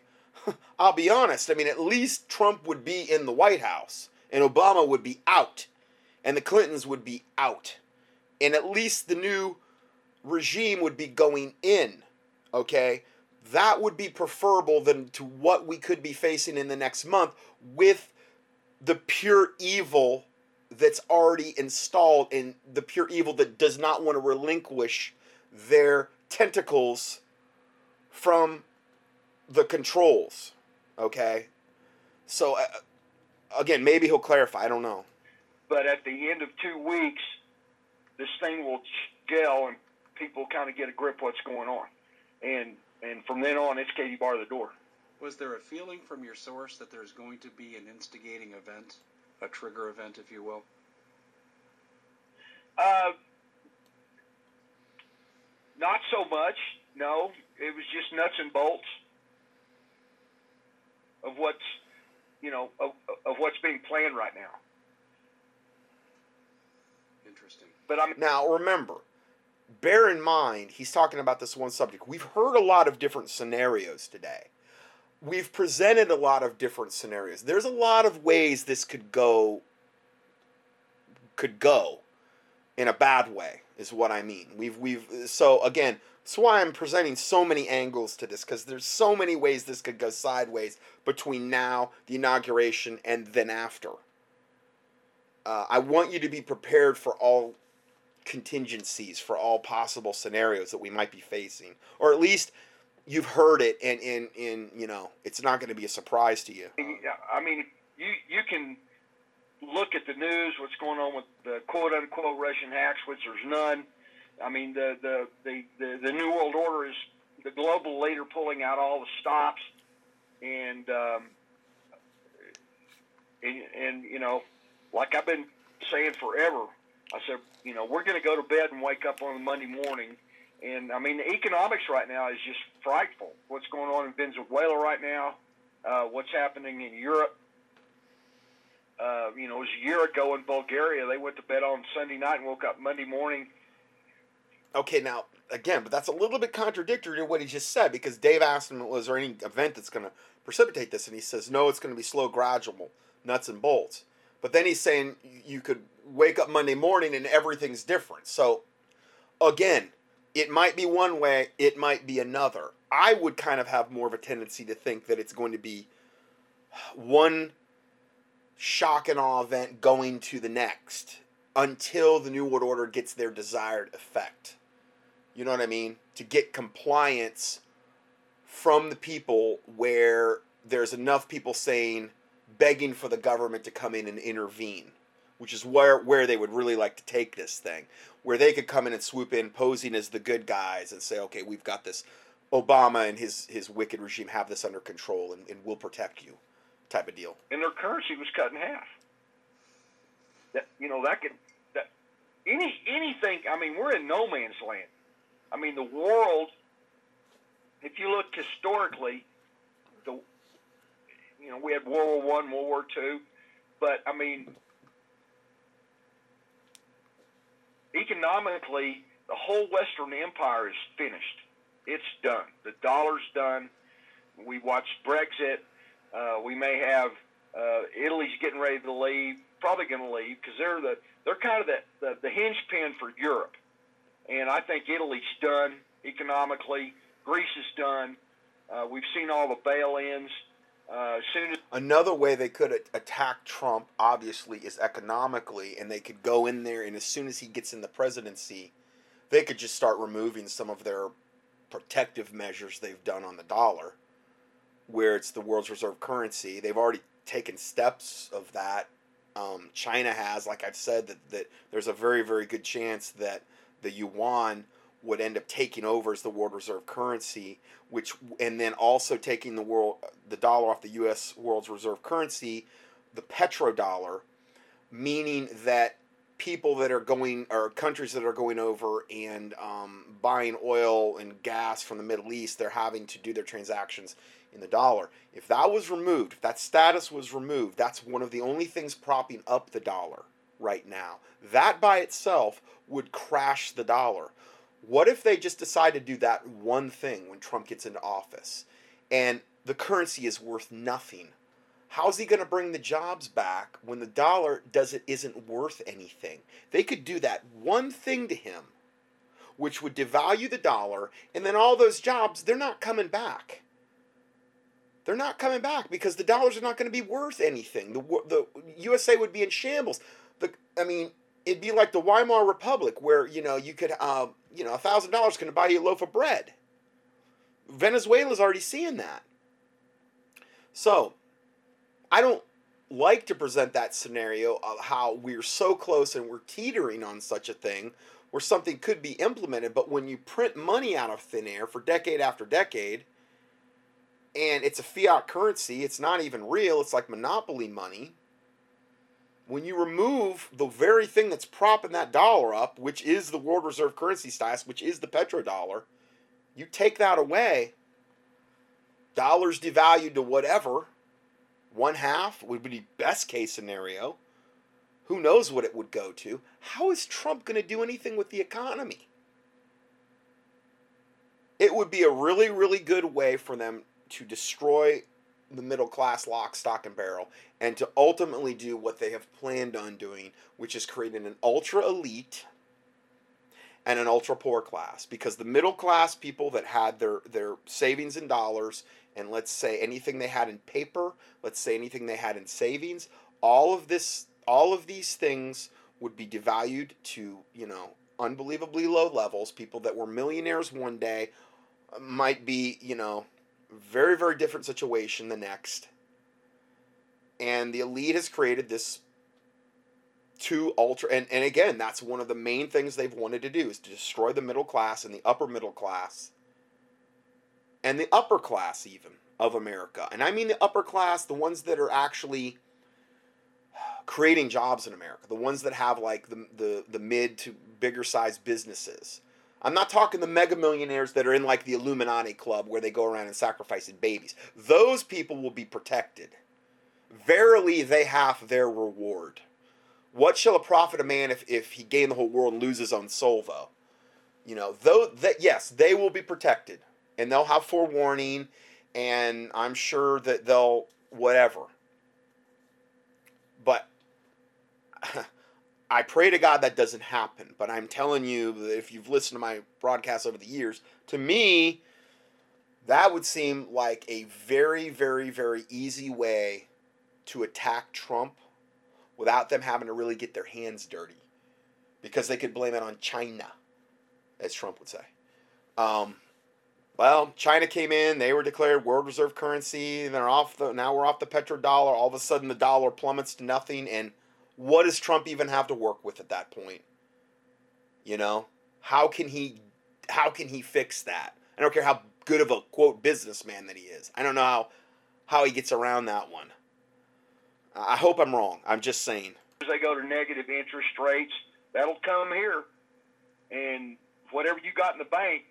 I'll be honest, I mean, at least Trump would be in the White House, and Obama would be out, and the Clintons would be out. And at least the new regime would be going in, okay? That would be preferable than to what we could be facing in the next month, with the pure evil that's already installed, and the pure evil that does not want to relinquish their tentacles from the controls, okay? So, again, maybe he'll clarify. I don't know. But at the end of 2 weeks, this thing will gel and people kind of get a grip what's going on. And from then on, it's Katie bar the door. Was there a feeling from your source that there's going to be an instigating event, a trigger event, if you will? Not so much, no. It was just nuts and bolts of what's, you know, of what's being planned right now. Interesting. But now, remember, bear in mind, he's talking about this one subject. We've heard a lot of different scenarios today. We've presented a lot of different scenarios. There's a lot of ways this could go in a bad way, is what I mean. We've so again, that's why I'm presenting so many angles to this, because there's so many ways this could go sideways between now, the inauguration, and then after. I want you to be prepared for all contingencies, for all possible scenarios that we might be facing. Or at least you've heard it, and you know, it's not going to be a surprise to you. I mean, you can look at the news, what's going on with the quote-unquote Russian hacks, which there's none. I mean, the New World Order is the global leader pulling out all the stops, and you know, like I've been saying forever, I said, you know, we're going to go to bed and wake up on a Monday morning. And, I mean, the economics right now is just frightful. What's going on in Venezuela right now, what's happening in Europe. You know, it was a year ago in Bulgaria. They went to bed on Sunday night and woke up Monday morning. Okay, now, again, but that's a little bit contradictory to what he just said, because Dave asked him, was there any event that's going to precipitate this? And he says, no, it's going to be slow, gradual, nuts and bolts. But then he's saying you could wake up Monday morning and everything's different. So, again, it might be one way, it might be another. I would kind of have more of a tendency to think that it's going to be one shock and awe event going to the next until the New World Order gets their desired effect. You know what I mean? To get compliance from the people where there's enough people saying, begging for the government to come in and intervene, which is where they would really like to take this thing, where they could come in and swoop in, posing as the good guys, and say, okay, we've got this. Obama and his wicked regime have this under control, and we'll protect you, type of deal. And their currency was cut in half. That, you know, that could, that, anything, I mean, we're in no man's land. I mean, the world, if you look historically, you know, we had World War I, World War II, but, I mean, economically, the whole Western Empire is finished. It's done. The dollar's done. We watched Brexit. We may have Italy's getting ready to leave, probably going to leave, because they're kind of the hinge pin for Europe. And I think Italy's done economically. Greece is done. We've seen all the bail-ins. Another way they could attack Trump, obviously, is economically, and they could go in there, and as soon as he gets in the presidency, they could just start removing some of their protective measures they've done on the dollar, where it's the world's reserve currency. They've already taken steps of that. China has, like I've said, that there's a very, very good chance that the yuan would end up taking over as the world reserve currency, which, and then also taking the dollar off the U.S. world's reserve currency, the petrodollar, meaning that people that are going, or countries that are going over and buying oil and gas from the Middle East, they're having to do their transactions in the dollar. If that was removed, if that status was removed, that's one of the only things propping up the dollar right now. That by itself would crash the dollar. What if they just decide to do that one thing when Trump gets into office and the currency is worth nothing? How's he going to bring the jobs back when the dollar isn't worth anything? They could do that one thing to him, which would devalue the dollar, and then all those jobs, they're not coming back. They're not coming back because the dollars are not going to be worth anything. The USA would be in shambles. It'd be like the Weimar Republic, where, you know, you could, $1,000 can buy you a loaf of bread. Venezuela's already seeing that. So, I don't like to present that scenario of how we're so close and we're teetering on such a thing where something could be implemented, but when you print money out of thin air for decade after decade, and it's a fiat currency, it's not even real, it's like monopoly money. When you remove the very thing that's propping that dollar up, which is the world reserve currency status, which is the petrodollar, you take that away, dollars devalued to whatever, 1/2 would be best case scenario. Who knows what it would go to? How is Trump going to do anything with the economy? It would be a really, really good way for them to destroy the middle class lock, stock, and barrel, and to ultimately do what they have planned on doing, which is creating an ultra elite and an ultra poor class. Because the middle class people that had their savings in dollars, and let's say anything they had in paper, let's say anything they had in savings, all of these things would be devalued to, you know, unbelievably low levels. People that were millionaires one day might be, you know, very, very different situation the next. And the elite has created this two ultra, and again, that's one of the main things they've wanted to do, is to destroy the middle class and the upper middle class and the upper class even of America. And I mean the upper class, the ones that are actually creating jobs in America, the ones that have like the mid to bigger size businesses. I'm not talking the mega millionaires that are in like the Illuminati club where they go around and sacrificing babies. Those people will be protected. Verily, they have their reward. What shall it profit a man if he gain the whole world and lose his own soul, though? You know, yes, they will be protected. And they'll have forewarning, and I'm sure that they'll whatever. But I pray to God that doesn't happen. But I'm telling you that if you've listened to my broadcasts over the years, to me, that would seem like a very, very, very easy way to attack Trump without them having to really get their hands dirty. Because they could blame it on China, as Trump would say. Well, China came in, they were declared world reserve currency, and they're now we're off the petrodollar. All of a sudden the dollar plummets to nothing, and what does Trump even have to work with at that point? You know? How can he fix that? I don't care how good of a quote businessman that he is. I don't know how he gets around that one. I hope I'm wrong. I'm just saying. As they go to negative interest rates, that'll come here. And whatever you got in the bank,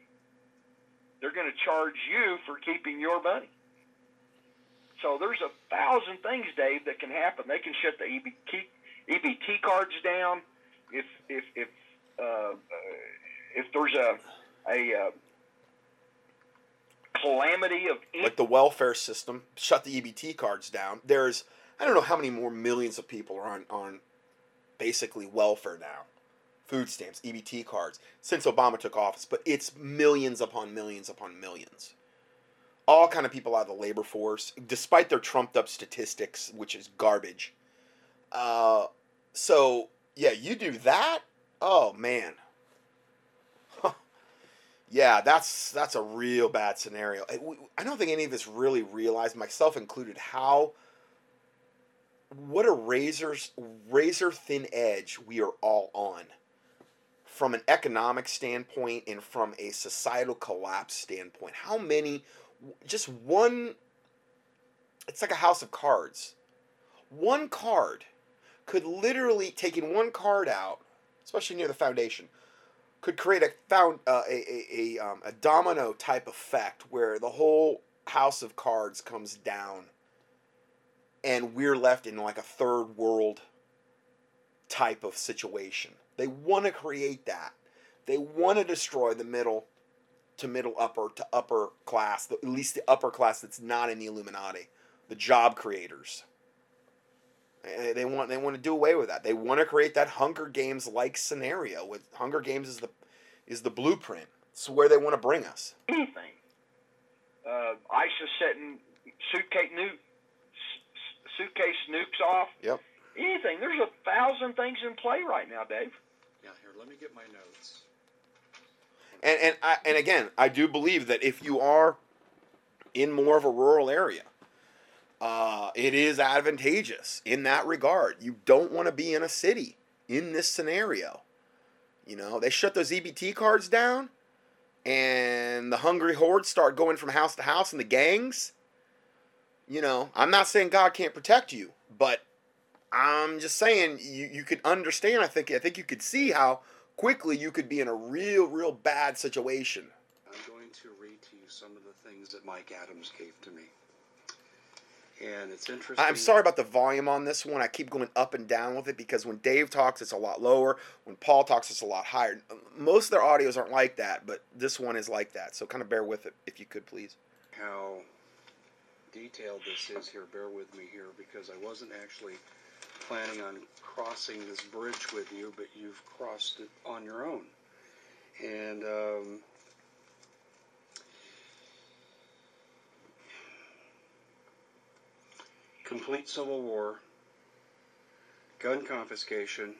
they're going to charge you for keeping your money. So there's 1,000 things, Dave, that can happen. They can shut the EBT cards down if there's a calamity of like the welfare system shut the EBT cards down. There's I don't know how many more millions of people are on basically welfare now. Food stamps, EBT cards, since Obama took office, but it's millions upon millions upon millions. All kind of people out of the labor force, despite their trumped-up statistics, which is garbage. So, yeah, you do that? Oh, man. Yeah, that's a real bad scenario. I don't think any of us really realized, myself included, what a razor-thin edge we are all on. From an economic standpoint and from a societal collapse standpoint, how many, just one, it's like a house of cards. One card could literally, taking one card out, especially near the foundation, could create a domino type effect where the whole house of cards comes down and we're left in like a third world type of situation. They want to create that. They want to destroy the middle to middle upper to upper class, at least the upper class that's not in the Illuminati, the job creators. They want to do away with that. They want to create that Hunger Games-like scenario. With Hunger Games is the blueprint. It's where they want to bring us. Anything. ISIS setting suitcase nukes off. Yep. Anything. There's 1,000 things in play right now, Dave. Yeah, here, let me get my notes. And again, I do believe that if you are in more of a rural area, it is advantageous in that regard. You don't want to be in a city in this scenario. You know, they shut those EBT cards down, and the hungry hordes start going from house to house, and the gangs. You know, I'm not saying God can't protect you, but I'm just saying you could understand. I think you could see how quickly you could be in a real bad situation. I'm going to read to you some of the things that Mike Adams gave to me. And it's interesting. I'm sorry about the volume on this one. I keep going up and down with it because when Dave talks, it's a lot lower. When Paul talks, it's a lot higher. Most of their audios aren't like that, but this one is like that. So kind of bear with it if you could, please. How detailed this is here. Bear with me here because I wasn't actually planning on crossing this bridge with you, but you've crossed it on your own. And complete civil war, gun confiscation,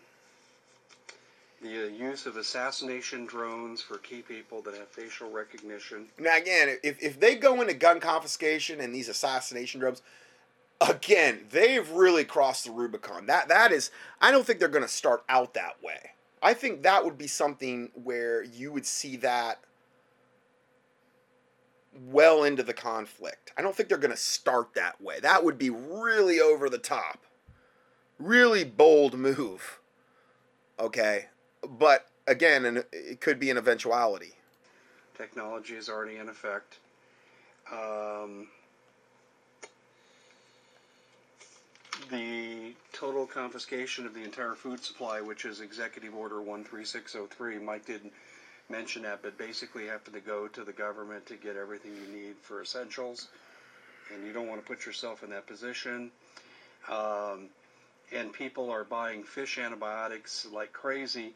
the use of assassination drones for key people that have facial recognition. Now again, if they go into gun confiscation and these assassination drones, again, they've really crossed the Rubicon. That is, I don't think they're going to start out that way. I think that would be something where you would see that well into the conflict. I don't think they're going to start that way. That would be really over the top. Really bold move. Okay? But, again, it could be an eventuality. Technology is already in effect. The total confiscation of the entire food supply, which is Executive Order 13603, Mike didn't mention that, but basically having to go to the government to get everything you need for essentials, and you don't want to put yourself in that position. And people are buying fish antibiotics like crazy,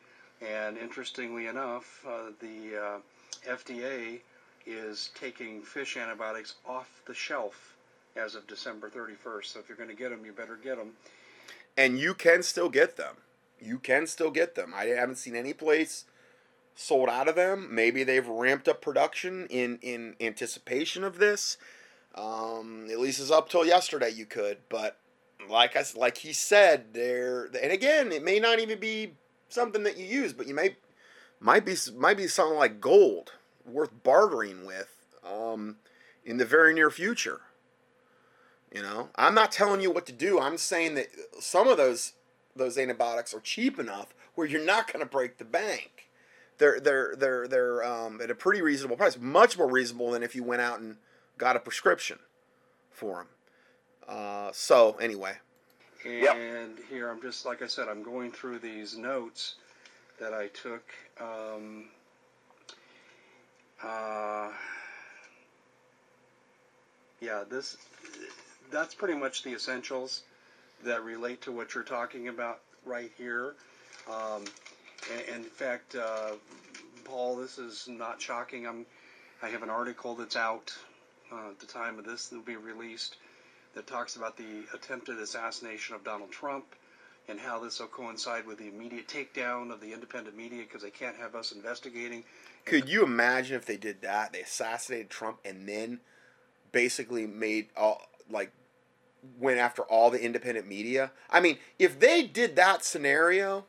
and interestingly enough, the FDA is taking fish antibiotics off the shelf as of December 31st. So if you're going to get them, you better get them. And you can still get them. You can still get them. I haven't seen any place sold out of them. Maybe they've ramped up production in anticipation of this. At least as up till yesterday you could. But like he said, there. And again, it may not even be something that you use, but you might be something like gold worth bartering with in the very near future. You know, I'm not telling you what to do. I'm saying that some of those antibiotics are cheap enough where you're not going to break the bank. They're at a pretty reasonable price, much more reasonable than if you went out and got a prescription for them. So anyway. And here I'm just, like I said, I'm going through these notes that I took. That's pretty much the essentials that relate to what you're talking about right here. And in fact, Paul, this is not shocking. I have an article that's out at the time of this that will be released that talks about the attempted assassination of Donald Trump and how this will coincide with the immediate takedown of the independent media because they can't have us investigating. Could you imagine if they did that? They assassinated Trump and then basically made all... like went after all the independent media. I mean, if they did that scenario,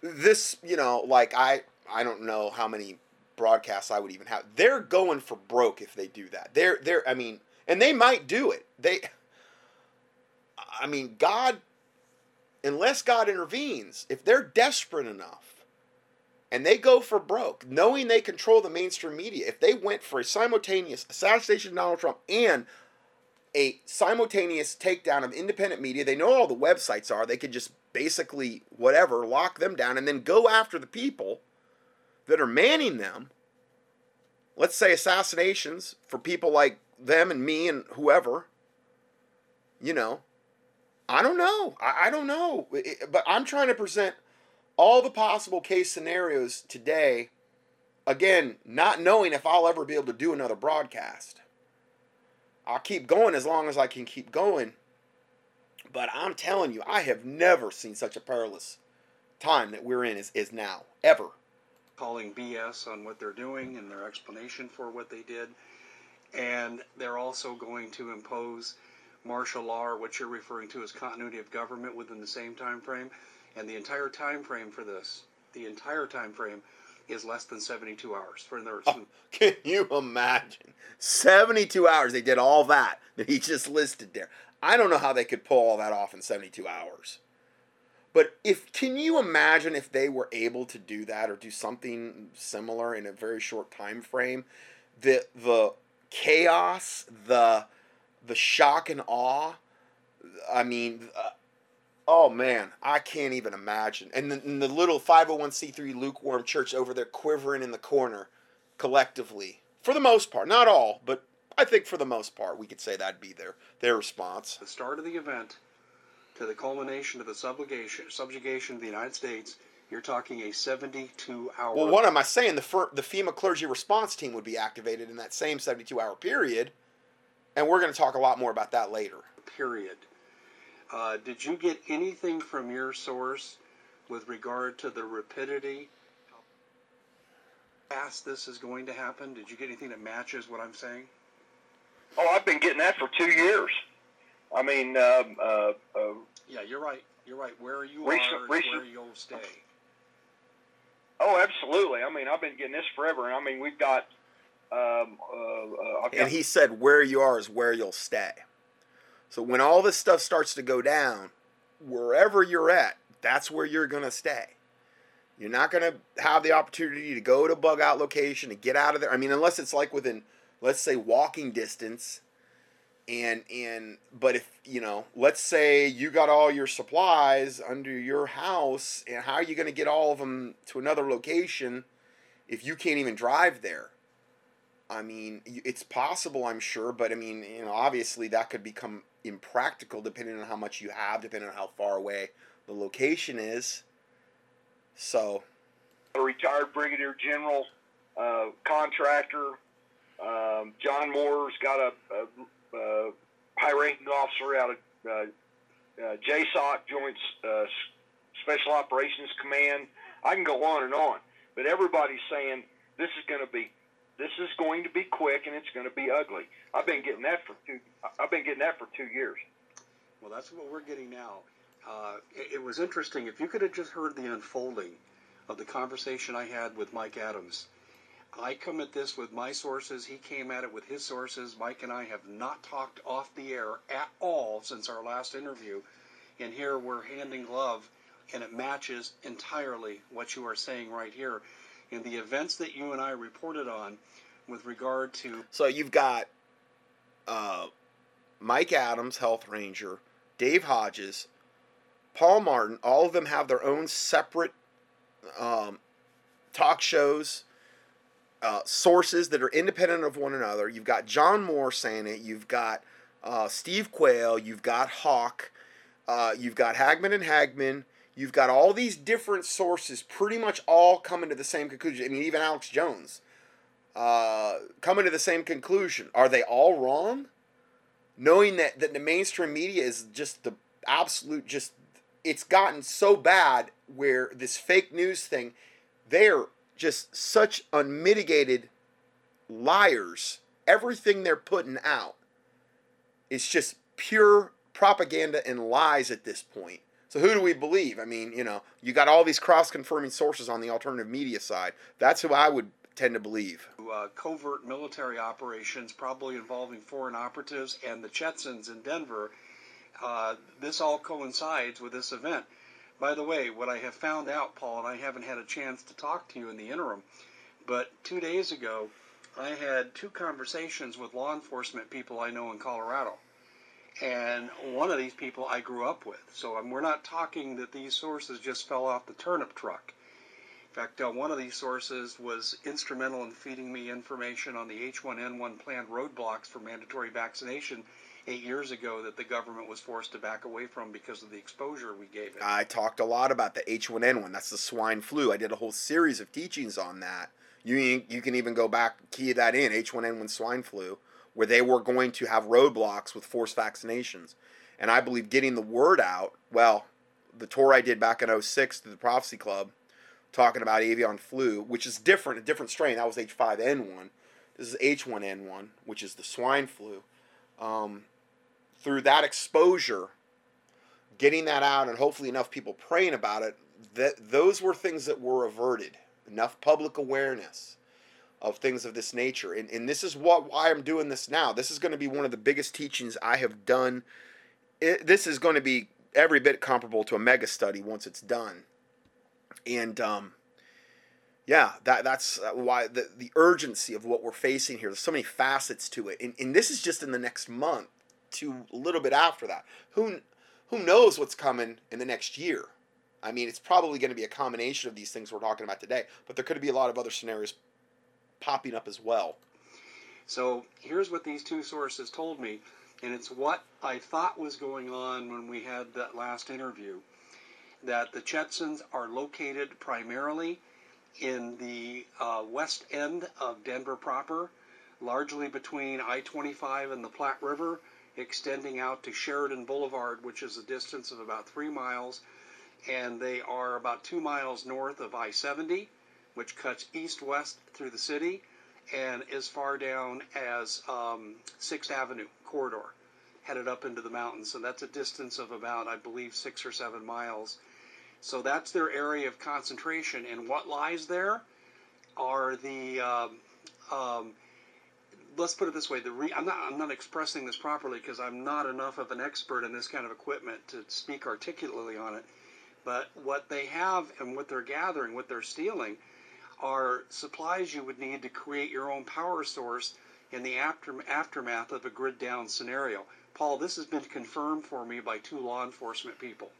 this, you know, like I don't know how many broadcasts I would even have. They're going for broke if they do that. They're I mean, and they might do it. God, unless God intervenes, if they're desperate enough and they go for broke, knowing they control the mainstream media, if they went for a simultaneous assassination of Donald Trump and a simultaneous takedown of independent media. They know all the websites are. They could just basically, whatever, lock them down and then go after the people that are manning them. Let's say assassinations for people like them and me and whoever. You know, I don't know. I don't know. But I'm trying to present all the possible case scenarios today. Again, not knowing if I'll ever be able to do another broadcast. I'll keep going as long as I can keep going. But I'm telling you, I have never seen such a perilous time that we're in is now, ever. Calling BS on what they're doing and their explanation for what they did. And they're also going to impose martial law, or what you're referring to as continuity of government, within the same time frame. And the entire time frame for this, the entire time frame, is less than 72 hours. For another, can you imagine? 72 hours. They did all that he just listed there. I don't know how they could pull all that off in 72 hours. But can you imagine if they were able to do that or do something similar in a very short time frame? The chaos, the shock and awe. I mean, oh, man, I can't even imagine. And the little 501c3 lukewarm church over there quivering in the corner collectively. For the most part. Not all, but I think for the most part we could say that'd be their response. The start of the event to the culmination of the subjugation of the United States, you're talking a 72-hour... Well, what am I saying? The FEMA clergy response team would be activated in that same 72-hour period, and we're going to talk a lot more about that later. Period. Did you get anything from your source with regard to the rapidity, how fast this is going to happen? Did you get anything that matches what I'm saying? Oh, I've been getting that for 2 years. I mean, yeah, you're right. Where you are, where you'll stay. Oh, absolutely. I mean, I've been getting this forever. I mean, we've got And he said, where you are is where you'll stay. So when all this stuff starts to go down, wherever you're at, that's where you're going to stay. You're not going to have the opportunity to go to bug out location and get out of there. I mean, unless it's like within, let's say, walking distance. But if, you know, let's say you got all your supplies under your house, and how are you going to get all of them to another location if you can't even drive there? I mean, it's possible, I'm sure, but I mean, you know, obviously that could become impractical depending on how much you have, depending on how far away the location is. So, a retired brigadier general, contractor, John Moore's got a high-ranking officer out of JSOC, Joint Special Operations Command. I can go on and on, but everybody's saying this is going to be quick and it's going to be ugly. I've been getting that for two years. Well, that's what we're getting now. It was interesting. If you could have just heard the unfolding of the conversation I had with Mike Adams. I come at this with my sources. He came at it with his sources. Mike and I have not talked off the air at all since our last interview. And here we're hand in glove, and it matches entirely what you are saying right here. And the events that you and I reported on with regard to... So you've got Mike Adams, Health Ranger, Dave Hodges, Paul Martin. All of them have their own separate talk shows, sources that are independent of one another. You've got John Moore saying it. You've got Steve Quayle. You've got Hawk. You've got Hagman and Hagman. You've got all these different sources pretty much all coming to the same conclusion. I mean, even Alex Jones coming to the same conclusion. Are they all wrong? Knowing that the mainstream media is just the absolute, just, it's gotten so bad where this fake news thing, they're just such unmitigated liars. Everything they're putting out is just pure propaganda and lies at this point. So who do we believe? I mean, you know, you got all these cross-confirming sources on the alternative media side. That's who I would tend to believe. Covert military operations probably involving foreign operatives and the Chechens in Denver. This all coincides with this event. By the way, what I have found out, Paul, and I haven't had a chance to talk to you in the interim, but 2 days ago, I had two conversations with law enforcement people I know in Colorado. And one of these people I grew up with. So we're not talking that these sources just fell off the turnip truck. In fact, one of these sources was instrumental in feeding me information on the H1N1 planned roadblocks for mandatory vaccination 8 years ago that the government was forced to back away from because of the exposure we gave it. I talked a lot about the H1N1. That's the swine flu. I did a whole series of teachings on that. You can even go back, key that in, H1N1 swine flu, where they were going to have roadblocks with forced vaccinations. And I believe getting the word out, well, the tour I did back in 06 through the Prophecy Club, talking about avian flu, which is different, a different strain. That was H5N1. This is H1N1, which is the swine flu. Through that exposure, getting that out, and hopefully enough people praying about it, those were things that were averted. Enough public awareness of things of this nature. And this is why I'm doing this now. This is going to be one of the biggest teachings I have done. This is going to be every bit comparable to a mega study once it's done. And yeah, that's why the urgency of what we're facing here. There's so many facets to it. And this is just in the next month to a little bit after that. Who knows what's coming in the next year? I mean, it's probably going to be a combination of these things we're talking about today, but there could be a lot of other scenarios popping up as well. So here's what these two sources told me, and it's what I thought was going on when we had that last interview, that the Chechens are located primarily in the west end of Denver proper, largely between I-25 and the Platte River, extending out to Sheridan Boulevard, which is a distance of about 3 miles, and they are about 2 miles north of I-70, which cuts east-west through the city and as far down as 6th Avenue corridor, headed up into the mountains. So that's a distance of about, I believe, 6 or 7 miles. So that's their area of concentration. And what lies there are the let's put it this way: I'm not expressing this properly because I'm not enough of an expert in this kind of equipment to speak articulately on it. But what they have and what they're gathering, what they're stealing, are supplies you would need to create your own power source in the aftermath of a grid down scenario. Paul, this has been confirmed for me by two law enforcement people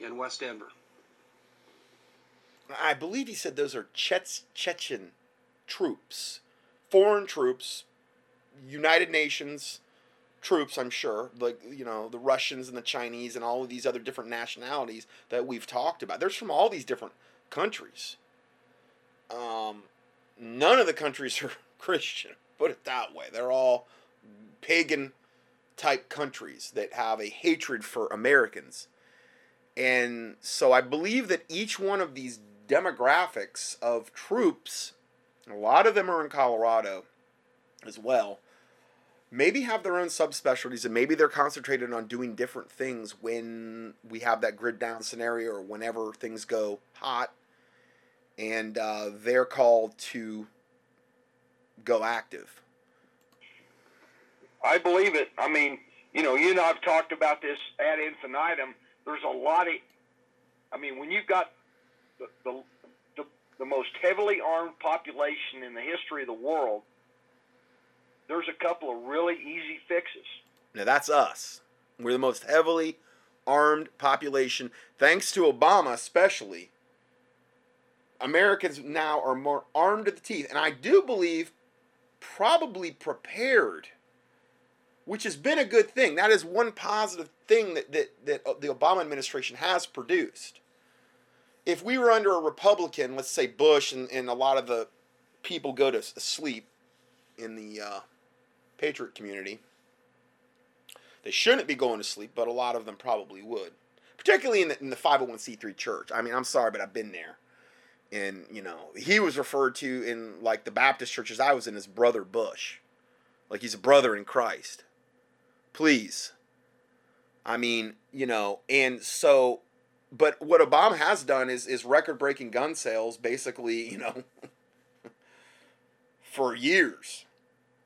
in West Denver. I believe he said those are Chechen troops, foreign troops, United Nations troops, I'm sure, like, you know, the Russians and the Chinese and all of these other different nationalities that we've talked about. There's from all these different countries. None of the countries are Christian, put it that way. They're all pagan type countries that have a hatred for Americans. And so I believe that each one of these demographics of troops, a lot of them are in Colorado as well, maybe have their own subspecialties, and maybe they're concentrated on doing different things when we have that grid down scenario or whenever things go hot, and they're called to go active. I believe it. I mean, you know, you and I have talked about this ad infinitum. There's a lot of, I mean, when you've got the most heavily armed population in the history of the world, there's a couple of really easy fixes. Now that's us. We're the most heavily armed population, thanks to Obama especially. Americans now are more armed to the teeth, and I do believe probably prepared, which has been a good thing. That is one positive thing that the Obama administration has produced. If we were under a Republican, let's say Bush, and a lot of the people go to sleep in the patriot community, they shouldn't be going to sleep, but a lot of them probably would, particularly in the 501c3 church. I mean, I'm sorry, but I've been there. And, you know, he was referred to in, like, the Baptist churches I was in as Brother Bush. Like, he's a brother in Christ. Please. I mean, you know, and so, but what Obama has done is record-breaking gun sales, basically, you know, for years.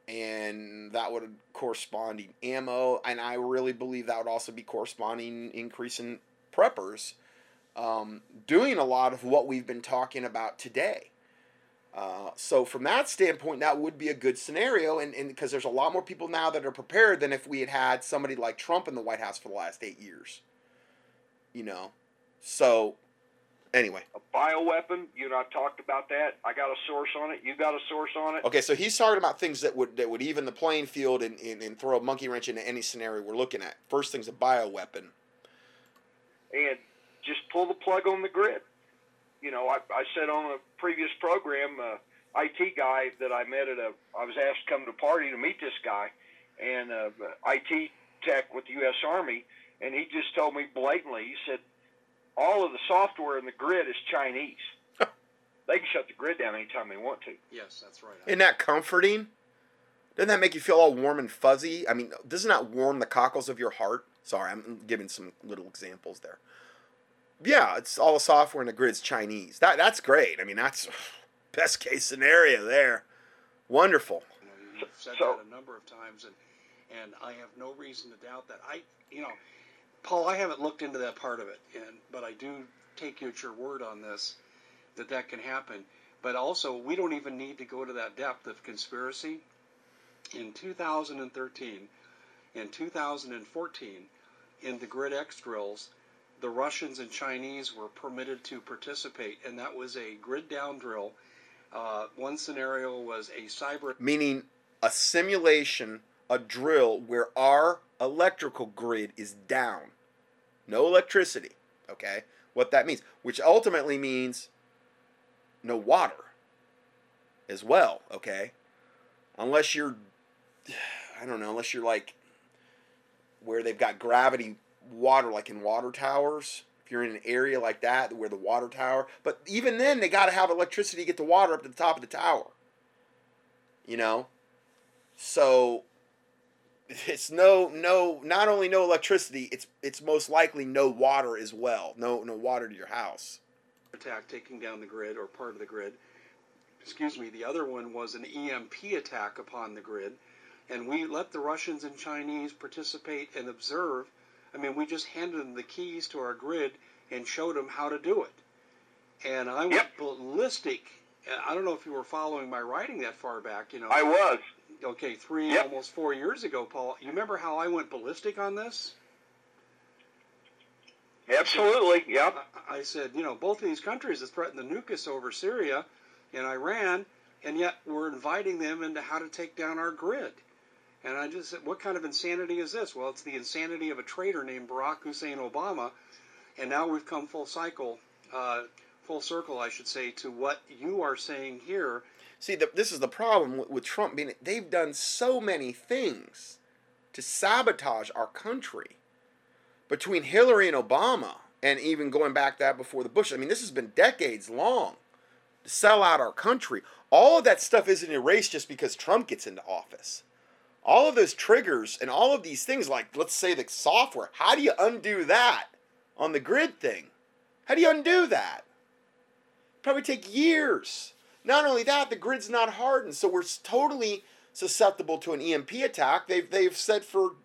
And that would correspond in ammo, and I really believe that would also be corresponding increase in preppers doing a lot of what we've been talking about today. So from that standpoint, that would be a good scenario, and because there's a lot more people now that are prepared than if we had had somebody like Trump in the White House for the last 8 years. You know, so anyway. A bioweapon, you and I talked about that. I got a source on it. You got a source on it. Okay, so he's talking about things that would even the playing field and throw a monkey wrench into any scenario we're looking at. First thing's a bioweapon. And just pull the plug on the grid. You know, I said on a previous program, IT guy that I met I was asked to come to a party to meet this guy, and IT tech with the U.S. Army, and he just told me blatantly, he said, all of the software in the grid is Chinese. They can shut the grid down anytime they want to. Yes, that's right. Isn't that comforting? Doesn't that make you feel all warm and fuzzy? I mean, doesn't that warm the cockles of your heart? Sorry, I'm giving some little examples there. Yeah, it's all the software in the grid is Chinese. That's great. I mean, that's best case scenario there. Wonderful. You know, you've said that a number of times, and I have no reason to doubt that. Paul, I haven't looked into that part of it, but I do take you at your word on this, that can happen. But also, we don't even need to go to that depth of conspiracy. In 2013, in 2014, in the Grid X drills, the Russians and Chinese were permitted to participate, and that was a grid down drill. One scenario was a cyber... Meaning a simulation, a drill where our electrical grid is down. No electricity, okay? What that means, which ultimately means no water as well, okay? Unless you're, I don't know, unless you're like where they've got gravity water, like in water towers, if you're in an area like that where the water tower, but even then they got to have electricity to get the water up to the top of the tower, you know. So it's not only no electricity, it's most likely no water as well, no water to your house. Attack taking down the grid or part of the grid, excuse me, the other one was an EMP attack upon the grid, and we let the Russians and Chinese participate and observe. I mean, we just handed them the keys to our grid and showed them how to do it. And I went ballistic. I don't know if you were following my writing that far back. You know, I was. Okay, almost 4 years ago, Paul. You remember how I went ballistic on this? Absolutely, yep. I said, you know, both of these countries that threatened to nuke us over Syria and Iran, and yet we're inviting them into how to take down our grid. And I just said, what kind of insanity is this? Well, it's the insanity of a traitor named Barack Hussein Obama, and now we've come full circle, I should say, to what you are saying here. See, this is the problem with Trump. They've done so many things to sabotage our country. Between Hillary and Obama, and even going back that before the Bush, I mean, this has been decades long to sell out our country. All of that stuff isn't erased just because Trump gets into office. All of those triggers and all of these things, like, let's say the software, how do you undo that on the grid thing? How do you undo that? Probably take years. Not only that, the grid's not hardened, so we're totally susceptible to an EMP attack. They've said for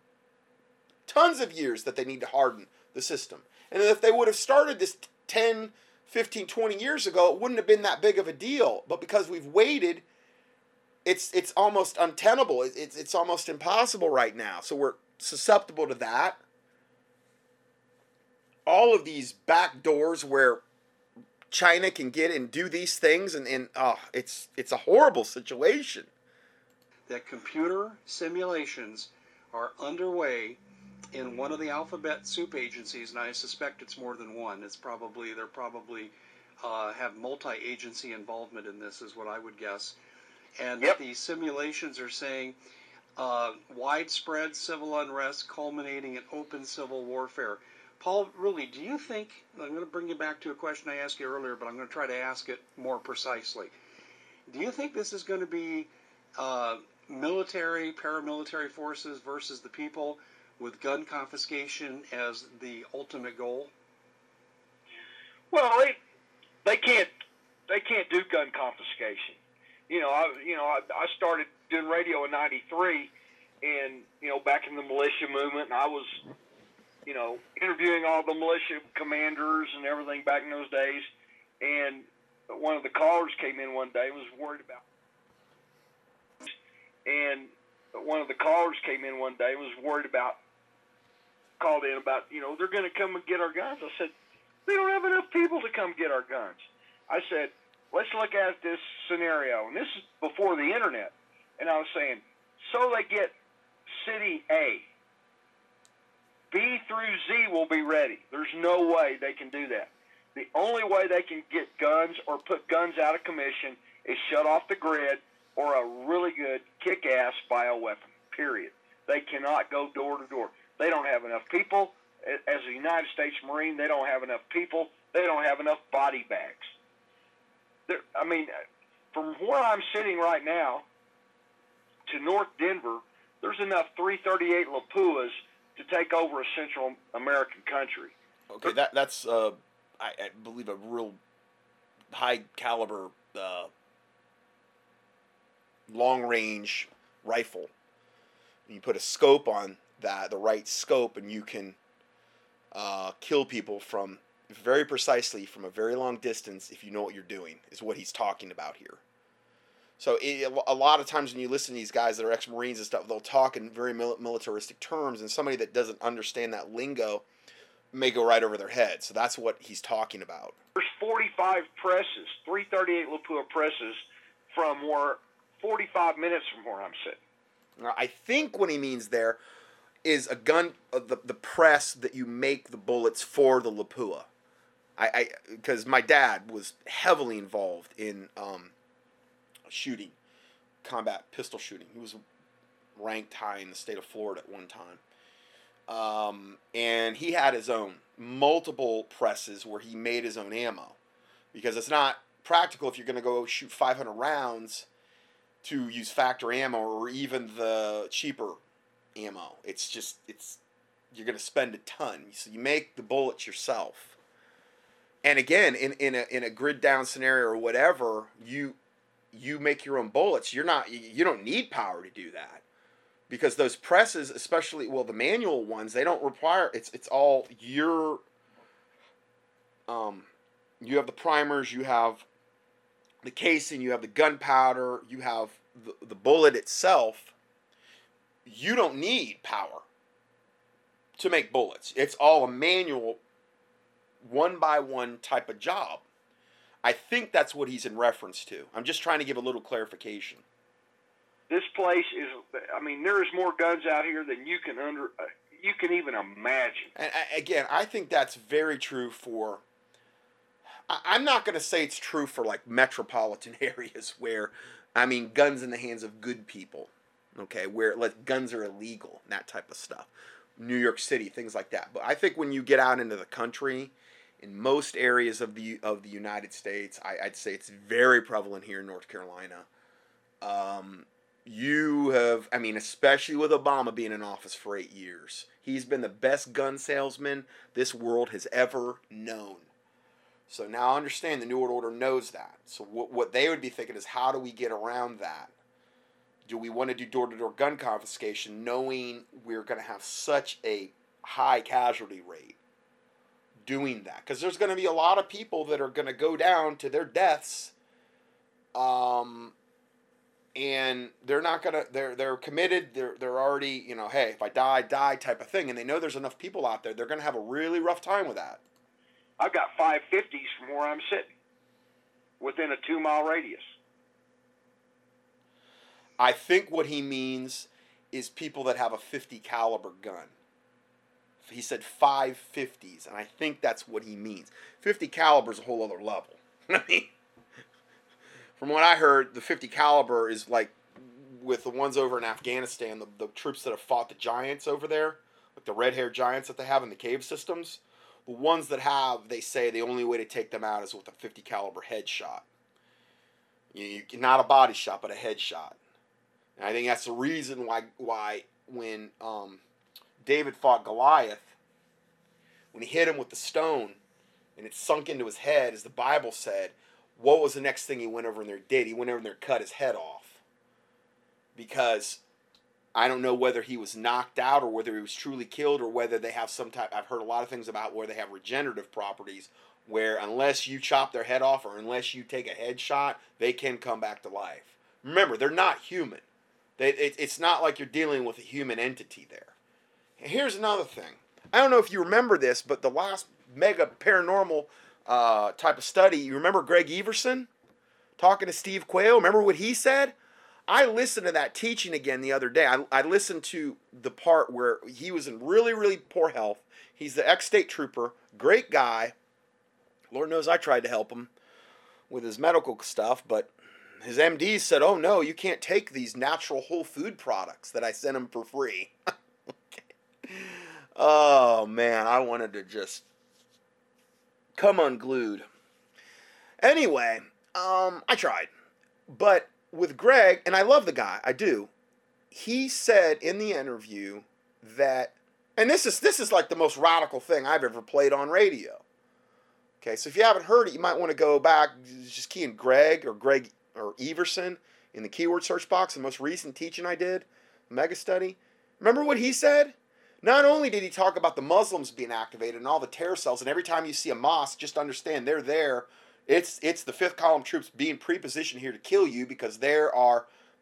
tons of years that they need to harden the system. And if they would have started this 10, 15, 20 years ago, it wouldn't have been that big of a deal. But because we've waited, it's almost untenable. It's almost impossible right now. So we're susceptible to that. All of these back doors where China can get and do these things, and it's a horrible situation. That computer simulations are underway in one of the alphabet soup agencies, and I suspect it's more than one. They're probably have multi-agency involvement in this, is what I would guess. And the simulations are saying widespread civil unrest culminating in open civil warfare. Paul, really, do you think, I'm going to bring you back to a question I asked you earlier, but I'm going to try to ask it more precisely. Do you think this is going to be military, paramilitary forces versus the people, with gun confiscation as the ultimate goal? Well, they can't do gun confiscation. I started doing radio in '93, and back in the militia movement, and I was interviewing all the militia commanders and everything back in those days. And one of the callers came in one day and was worried about. Called in about, they're going to come and get our guns. I said, we don't have enough people to come get our guns. I said, let's look at this scenario. And this is before the internet. And I was saying, so they get city A. B through Z will be ready. There's no way they can do that. The only way they can get guns or put guns out of commission is shut off the grid or a really good kick-ass bioweapon, period. They cannot go door to door. They don't have enough people. As a United States Marine, they don't have enough people. They don't have enough body bags. From where I'm sitting right now to North Denver, there's enough 338 Lapuas to take over a Central American country. Okay, that's, I believe, a real high-caliber, long-range rifle. You put a scope on that, the right scope, and you can kill people from very precisely from a very long distance if you know what you're doing, is what he's talking about here. So a lot of times when you listen to these guys that are ex-Marines and stuff, they'll talk in very militaristic terms, and somebody that doesn't understand that lingo may go right over their head. So that's what he's talking about. There's 45 presses, 338 Lapua presses, 45 minutes from where I'm sitting. I think what he means there is a gun, the press that you make the bullets for the Lapua. Because my dad was heavily involved in shooting, combat pistol shooting. He was ranked high in the state of Florida at one time. And he had his own multiple presses where he made his own ammo. Because it's not practical if you're going to go shoot 500 rounds to use factory ammo or even the cheaper ammo. You're going to spend a ton. So you make the bullets yourself. And again, in a grid down scenario or whatever, you you make your own bullets. You don't need power to do that, because those presses, especially, well, the manual ones, they don't require, it's all your, you have the primers, you have the casing, you have the gunpowder, you have the bullet itself. You don't need power to make bullets. It's all a manual, one by one type of job. I think that's what he's in reference to. I'm just trying to give a little clarification. This place is, I mean, there is more guns out here than you can you can even imagine. And again, I think that's very true for, I'm not going to say it's true for like metropolitan areas where, I mean, guns in the hands of good people, okay, where like guns are illegal, and that type of stuff. New York City, things like that. But I think when you get out into the country, in most areas of the United States, I'd say it's very prevalent here in North Carolina. You have, I mean, especially with Obama being in office for 8 years, he's been the best gun salesman this world has ever known. So now I understand the New World Order knows that. So what they would be thinking is, how do we get around that? Do we want to do door-to-door gun confiscation, knowing we're going to have such a high casualty rate? Doing that, because there's going to be a lot of people that are going to go down to their deaths, and they're not going to, they're committed, they're already, you know, hey, if I die type of thing, and they know there's enough people out there, they're going to have a really rough time with that. I've got 550s from where I'm sitting within a 2 mile radius. I think what he means is people that have a 50 caliber gun. He said 550s, and I think that's what he means. 50 caliber is a whole other level. I mean, from what I heard, the 50 caliber is like with the ones over in Afghanistan, the troops that have fought the giants over there, like the red-haired giants that they have in the cave systems. The ones that have, they say the only way to take them out is with a 50 caliber headshot. You not a body shot, but a headshot. And I think that's the reason why when David fought Goliath, when he hit him with the stone and it sunk into his head, as the Bible said, what was the next thing he went over in there did? He went over in there and cut his head off, because I don't know whether he was knocked out or whether he was truly killed, or whether they have some type, I've heard a lot of things about where they have regenerative properties where unless you chop their head off or unless you take a headshot, they can come back to life. Remember, they're not human. It's not like you're dealing with a human entity there. Here's another thing. I don't know if you remember this, but the last mega paranormal type of study, you remember Greg Eversen talking to Steve Quayle? Remember what he said? I listened to that teaching again the other day. I listened to the part where he was in really, really poor health. He's the ex-state trooper, great guy. Lord knows I tried to help him with his medical stuff, but his MD said, oh, no, you can't take these natural whole food products that I sent him for free. Oh man, I wanted to just come unglued. Anyway, I tried. But with Greg, and I love the guy, I do, he said in the interview that, and this is like the most radical thing I've ever played on radio. Okay, so if you haven't heard it, you might want to go back, just key in Greg or Eversen in the keyword search box, the most recent teaching I did, mega study. Remember what he said? Not only did he talk about the Muslims being activated and all the terror cells, and every time you see a mosque, just understand they're there. It's the fifth column troops being prepositioned here to kill you, because they're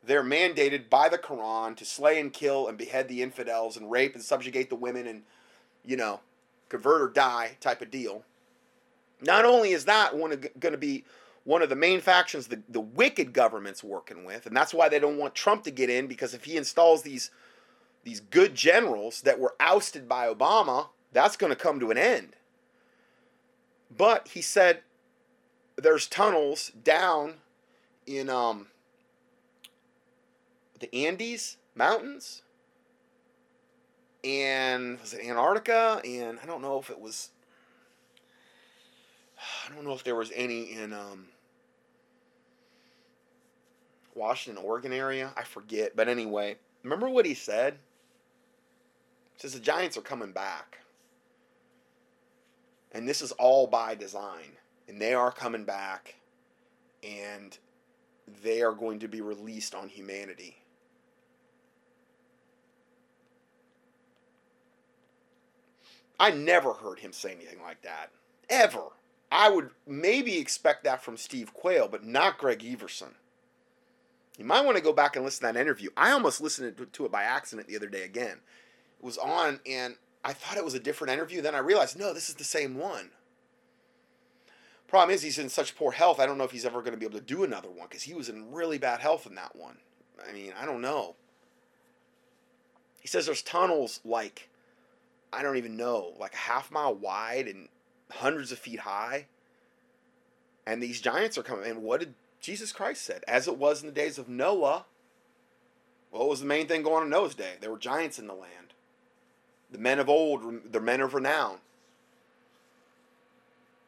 mandated by the Quran to slay and kill and behead the infidels and rape and subjugate the women and, you know, convert or die type of deal. Not only is that going to be one of the main factions the wicked government's working with, and that's why they don't want Trump to get in, because if he installs these good generals that were ousted by Obama, that's going to come to an end. But he said there's tunnels down in the Andes Mountains and was it Antarctica, and I don't know if there was any in Washington, Oregon area. I forget, but anyway, remember what he said? Says the giants are coming back, and this is all by design, and they are coming back, and they are going to be released on humanity. I never heard him say anything like that, ever. I would maybe expect that from Steve Quayle, but not Greg Evensen. You might want to go back and listen to that interview. I almost listened to it by accident the other day again. It was on, and I thought it was a different interview. Then I realized, no, this is the same one. Problem is, he's in such poor health, I don't know if he's ever going to be able to do another one, because he was in really bad health in that one. I mean, I don't know. He says there's tunnels like, I don't even know, like a 1/2 mile wide and hundreds of feet high. And these giants are coming. And what did Jesus Christ said? As it was in the days of Noah. What was the main thing going on in Noah's day? There were giants in the land. The men of old, the men of renown.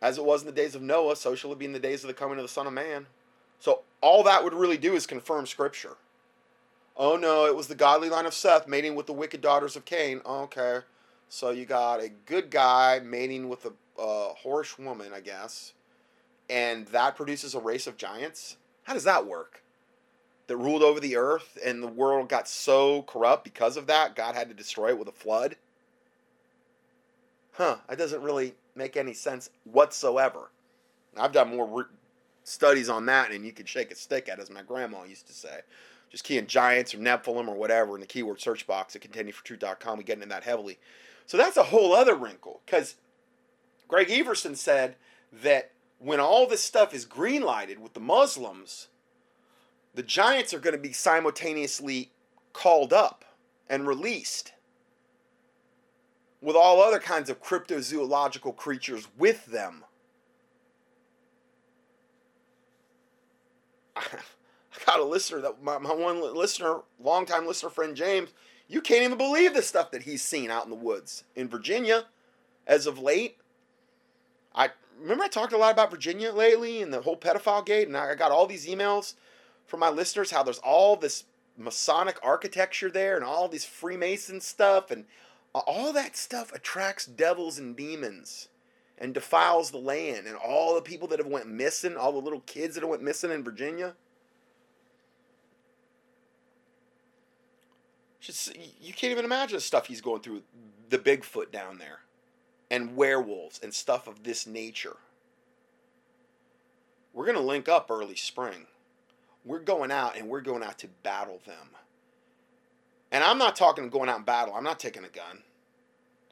As it was in the days of Noah, so shall it be in the days of the coming of the Son of Man. So all that would really do is confirm Scripture. Oh no, it was the godly line of Seth mating with the wicked daughters of Cain. Okay, so you got a good guy mating with a whorish woman, I guess. And that produces a race of giants? How does that work? That ruled over the earth and the world got so corrupt because of that, God had to destroy it with a flood? Huh, that doesn't really make any sense whatsoever. I've done more studies on that, and you can shake a stick at, as my grandma used to say. Just key in giants or Nephilim or whatever in the keyword search box at contendingfortruth.com. We get into that heavily. So that's a whole other wrinkle, because Greg Evensen said that when all this stuff is green-lighted with the Muslims, the giants are going to be simultaneously called up and released, with all other kinds of cryptozoological creatures with them. I got a listener, that my one listener, longtime listener friend James, you can't even believe the stuff that he's seen out in the woods in Virginia as of late. I talked a lot about Virginia lately and the whole pedophile gate, and I got all these emails from my listeners how there's all this Masonic architecture there and all this Freemason stuff, and all that stuff attracts devils and demons and defiles the land, and all the people that have went missing, all the little kids that have went missing in Virginia. You can't even imagine the stuff he's going through, the Bigfoot down there and werewolves and stuff of this nature. We're going to link up early spring. We're going out, and we're going out to battle them. And I'm not talking going out in battle. I'm not taking a gun.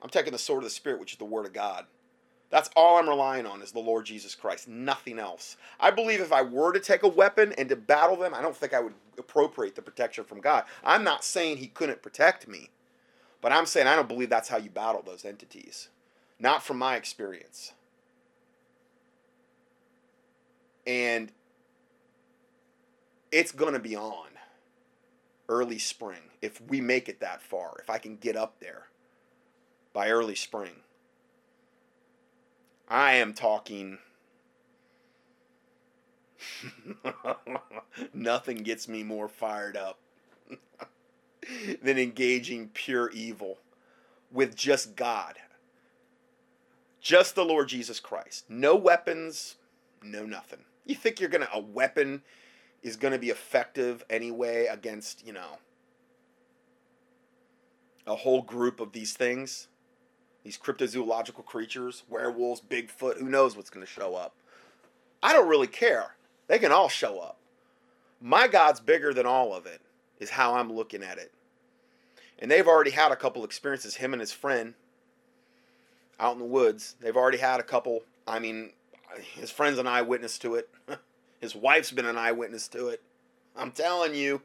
I'm taking the sword of the Spirit, which is the Word of God. That's all I'm relying on is the Lord Jesus Christ, nothing else. I believe if I were to take a weapon and to battle them, I don't think I would appropriate the protection from God. I'm not saying He couldn't protect me, but I'm saying I don't believe that's how you battle those entities. Not from my experience. And it's going to be on. Early spring, if we make it that far, if I can get up there by early spring. I am talking nothing gets me more fired up than engaging pure evil with just God, just the Lord Jesus Christ. No weapons, no nothing. You think you're gonna a weapon is going to be effective anyway against, a whole group of these things, these cryptozoological creatures, werewolves, Bigfoot, who knows what's going to show up? I don't really care. They can all show up. My God's bigger than all of it is how I'm looking at it. And they've already had a couple experiences, him and his friend out in the woods. They've already had a couple. I mean, his friend's an eyewitness to it. His wife's been an eyewitness to it. I'm telling you,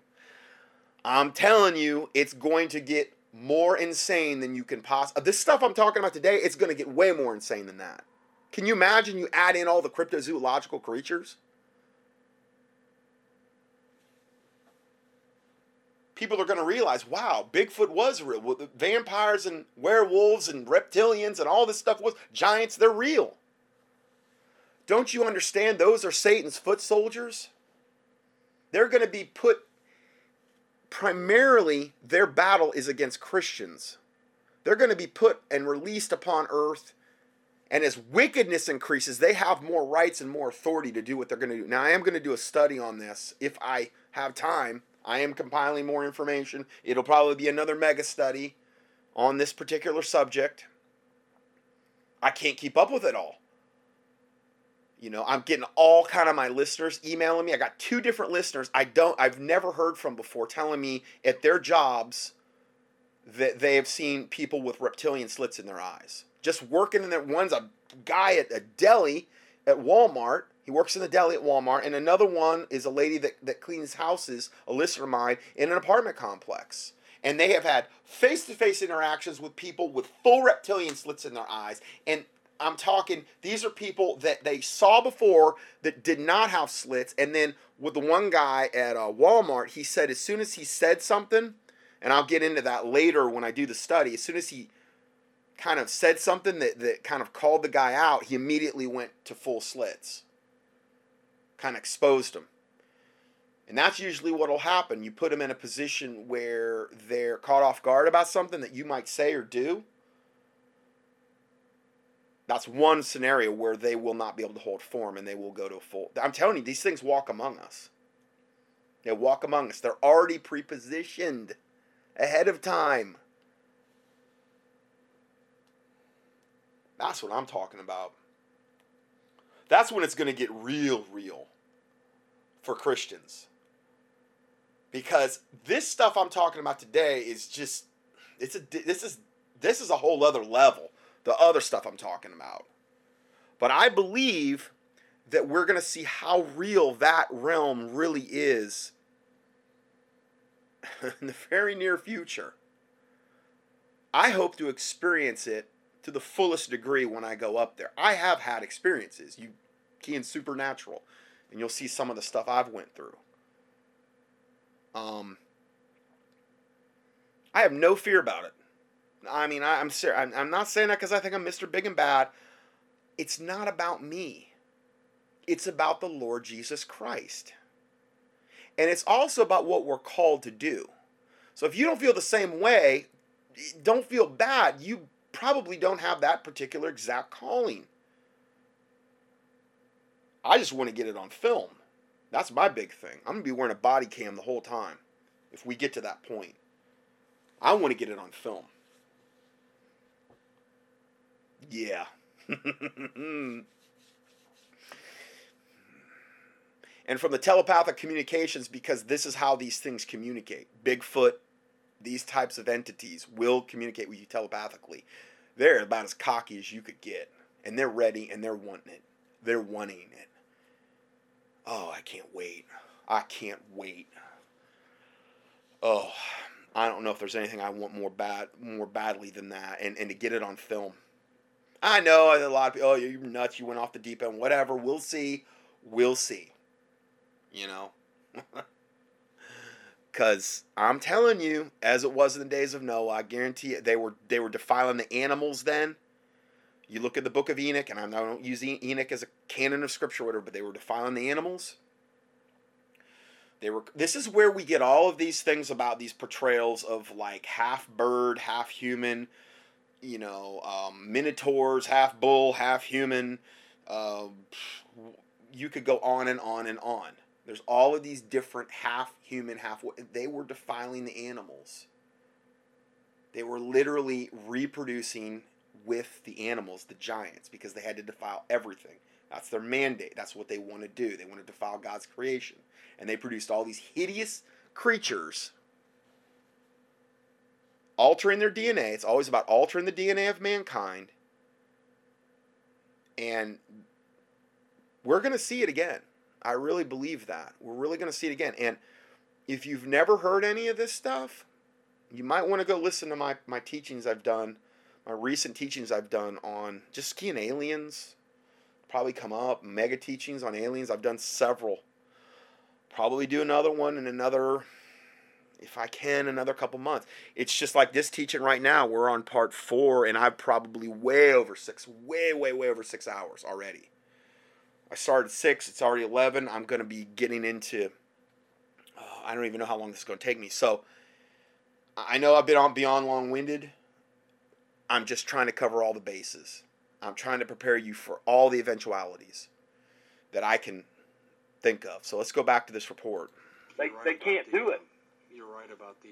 it's going to get more insane than you can possibly. This stuff I'm talking about today, it's going to get way more insane than that. Can you imagine you add in all the cryptozoological creatures? People are going to realize, wow, Bigfoot was real. Vampires and werewolves and reptilians and all this stuff was giants, they're real. Don't you understand those are Satan's foot soldiers? They're going to be put, primarily their battle is against Christians. They're going to be put and released upon earth And as wickedness increases, they have more rights and more authority to do what they're going to do. Now, I am going to do a study on this if I have time. I am compiling more information. It'll probably be another mega study on this particular subject. I can't keep up with it all. You know, I'm getting all kind of my listeners emailing me. I got 2 different listeners I've never heard from before telling me at their jobs that they have seen people with reptilian slits in their eyes. Just working in there. One's a guy at a deli at Walmart. He works in the deli at Walmart, and another one is a lady that cleans houses, a listener of mine, in an apartment complex. And they have had face-to-face interactions with people with full reptilian slits in their eyes. And I'm talking, these are people that they saw before that did not have slits. And then with the one guy at Walmart, he said as soon as he said something, and I'll get into that later when I do the study, as soon as he kind of said something that kind of called the guy out, he immediately went to full slits. Kind of exposed them. And that's usually what will happen. You put them in a position where they're caught off guard about something that you might say or do. That's one scenario where they will not be able to hold form and they will go to a full. I'm telling you, these things walk among us. They walk among us. They're already prepositioned ahead of time. That's what I'm talking about. That's when it's going to get real for Christians. Because this stuff I'm talking about today is just, this is a whole other level, the other stuff I'm talking about. But I believe that we're going to see how real that realm really is in the very near future. I hope to experience it to the fullest degree when I go up there. I have had experiences. You key in supernatural, and you'll see some of the stuff I've went through. I have no fear about it. I mean, I'm serious. I'm not saying that because I think I'm Mr. Big and Bad. It's not about me. It's about the Lord Jesus Christ, and it's also about what we're called to do. So if you don't feel the same way, don't feel bad. You probably don't have that particular exact calling. I just want to get it on film. That's my big thing. I'm going to be wearing a body cam the whole time if we get to that point. I want to get it on film. Yeah. And from the telepathic communications, because this is how these things communicate. Bigfoot, these types of entities will communicate with you telepathically. They're about as cocky as you could get. And they're ready and they're wanting it. They're wanting it. Oh, I can't wait. I can't wait. Oh, I don't know if there's anything I want more badly than that. And to get it on film. I know a lot of people, oh, you're nuts. You went off the deep end. Whatever. We'll see. We'll see. You know? Because I'm telling you, as it was in the days of Noah, I guarantee you, they were defiling the animals then. You look at the book of Enoch, and I don't use Enoch as a canon of scripture or whatever, but they were defiling the animals. This is where we get all of these things about these portrayals of like half bird, half human, you know, minotaurs, half bull, half human. You could go on and on and on. There's all of these different half-human, half... They were defiling the animals. They were literally reproducing with the animals, the giants, because they had to defile everything. That's their mandate. That's what they want to do. They want to defile God's creation. And they produced all these hideous creatures, altering their DNA. It's always about altering the DNA of mankind. And we're going to see it again. I really believe that. We're really going to see it again. And if you've never heard any of this stuff, you might want to go listen to my teachings I've done, my recent teachings I've done on just key and aliens. Probably come up, mega teachings on aliens. I've done several. Probably do another one in another, if I can, another couple months. It's just like this teaching right now. We're on part 4, and I've probably way over six hours already. I started at 6, it's already 11. I'm going to be getting into, I don't even know how long this is going to take me. So, I know I've been on beyond long-winded. I'm just trying to cover all the bases. I'm trying to prepare you for all the eventualities that I can think of. So let's go back to this report. They can't do it. You're right about the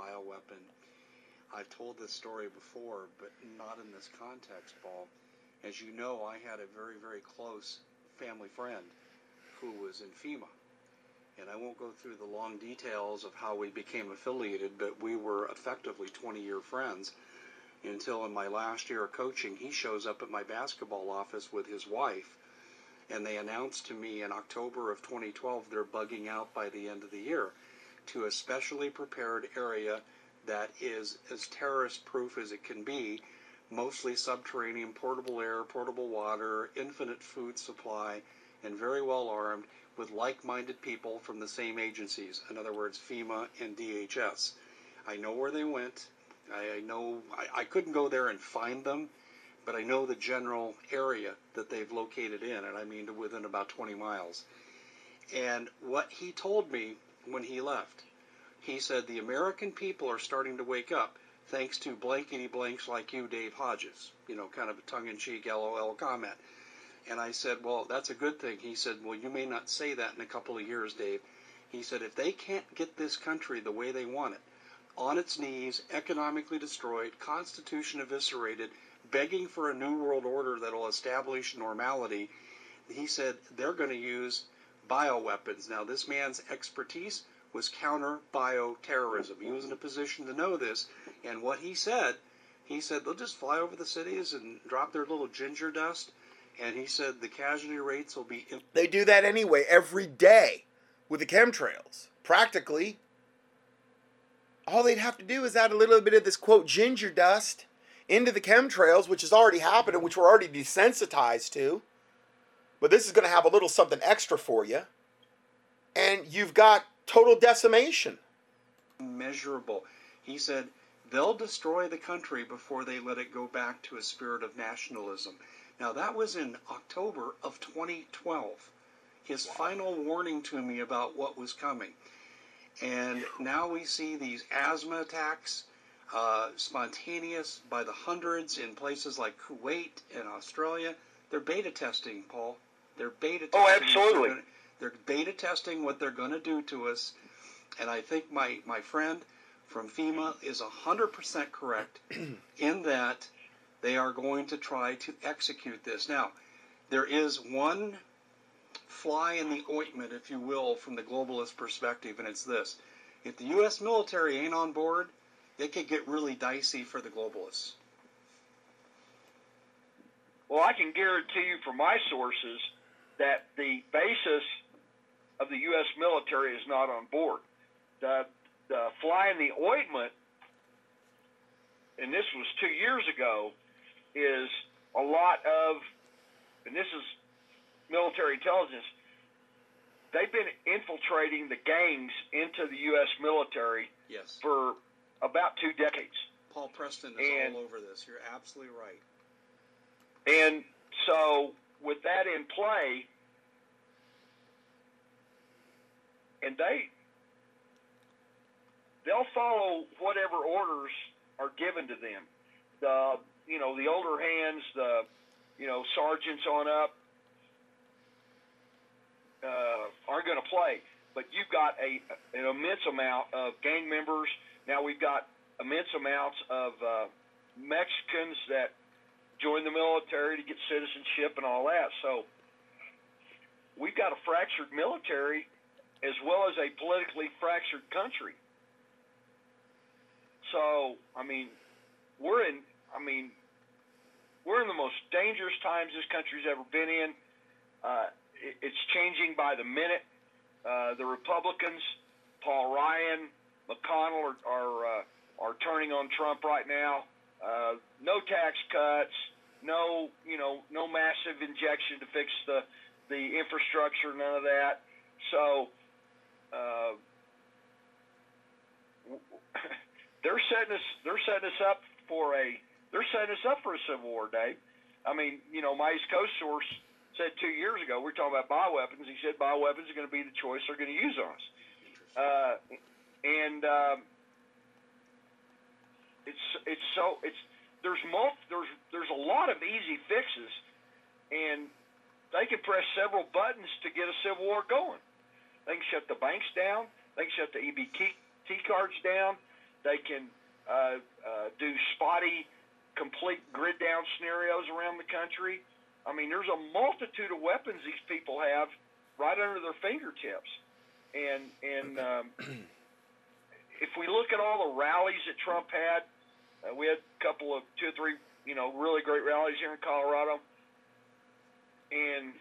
bioweapon. I've told this story before, but not in this context, Paul. As you know, I had a very, very close family friend who was in FEMA. And I won't go through the long details of how we became affiliated, but we were effectively 20-year friends until in my last year of coaching, he shows up at my basketball office with his wife, and they announced to me in October of 2012 they're bugging out by the end of the year to a specially prepared area that is as terrorist-proof as it can be, mostly subterranean, portable air, portable water, infinite food supply, and very well armed, with like-minded people from the same agencies, in other words, FEMA and DHS. I know where they went. I know I couldn't go there and find them, but I know the general area that they've located in, and I mean to within about 20 miles. And what he told me when he left, he said, the American people are starting to wake up thanks to blankety blanks like you, Dave Hodges, you know, kind of a tongue-in-cheek LOL comment. And I said, well, that's a good thing. He said, well, you may not say that in a couple of years, Dave. He said, if they can't get this country the way they want it, on its knees, economically destroyed, constitution eviscerated, begging for a new world order that will establish normality, he said they're going to use bioweapons. Now, this man's expertise was counter-bioterrorism. He was in a position to know this. And what he said, they'll just fly over the cities and drop their little ginger dust. And he said the casualty rates will be... They do that anyway, every day, with the chemtrails. Practically, all they'd have to do is add a little bit of this, quote, ginger dust into the chemtrails, which is already happening, which we're already desensitized to. But this is going to have a little something extra for you. And you've got total decimation. Measurable. He said they'll destroy the country before they let it go back to a spirit of nationalism. Now, that was in October of 2012, his final warning to me about what was coming. And now we see these asthma attacks, spontaneous by the hundreds in places like Kuwait and Australia. They're beta testing, Paul. They're beta testing. Oh, absolutely. They're beta testing what they're going to do to us. And I think my friend from FEMA is 100% correct in that they are going to try to execute this. Now, there is one fly in the ointment, if you will, from the globalist perspective, and it's this. If the U.S. military ain't on board, it could get really dicey for the globalists. Well, I can guarantee you from my sources that the basis of the U.S. military is not on board. The fly in the ointment, and this was 2 years ago, is a lot of, and this is military intelligence, they've been infiltrating the gangs into the U.S. military for about 2 decades. Paul Preston is all over this. You're absolutely right. And so with that in play, and they'll follow whatever orders are given to them. The older hands, sergeants on up, aren't going to play. But you've got an immense amount of gang members. Now we've got immense amounts of Mexicans that join the military to get citizenship and all that. So we've got a fractured military as well as a politically fractured country. So, we're in the most dangerous times this country's ever been in. It's changing by the minute. The Republicans, Paul Ryan, McConnell are turning on Trump right now. No tax cuts, no massive injection to fix the infrastructure, none of that. So, They're setting us up for a civil war, Dave. My East Coast source said 2 years ago, we're talking about bioweapons. He said bioweapons are going to be the choice they're going to use on us. There's a lot lot of easy fixes, and they can press several buttons to get a civil war going. They can shut the banks down. They can shut the EBT cards down. They can do spotty, complete grid-down scenarios around the country. I mean, there's a multitude of weapons these people have right under their fingertips. And if we look at all the rallies that Trump had, we had a couple of two or three, you know, really great rallies here in Colorado. And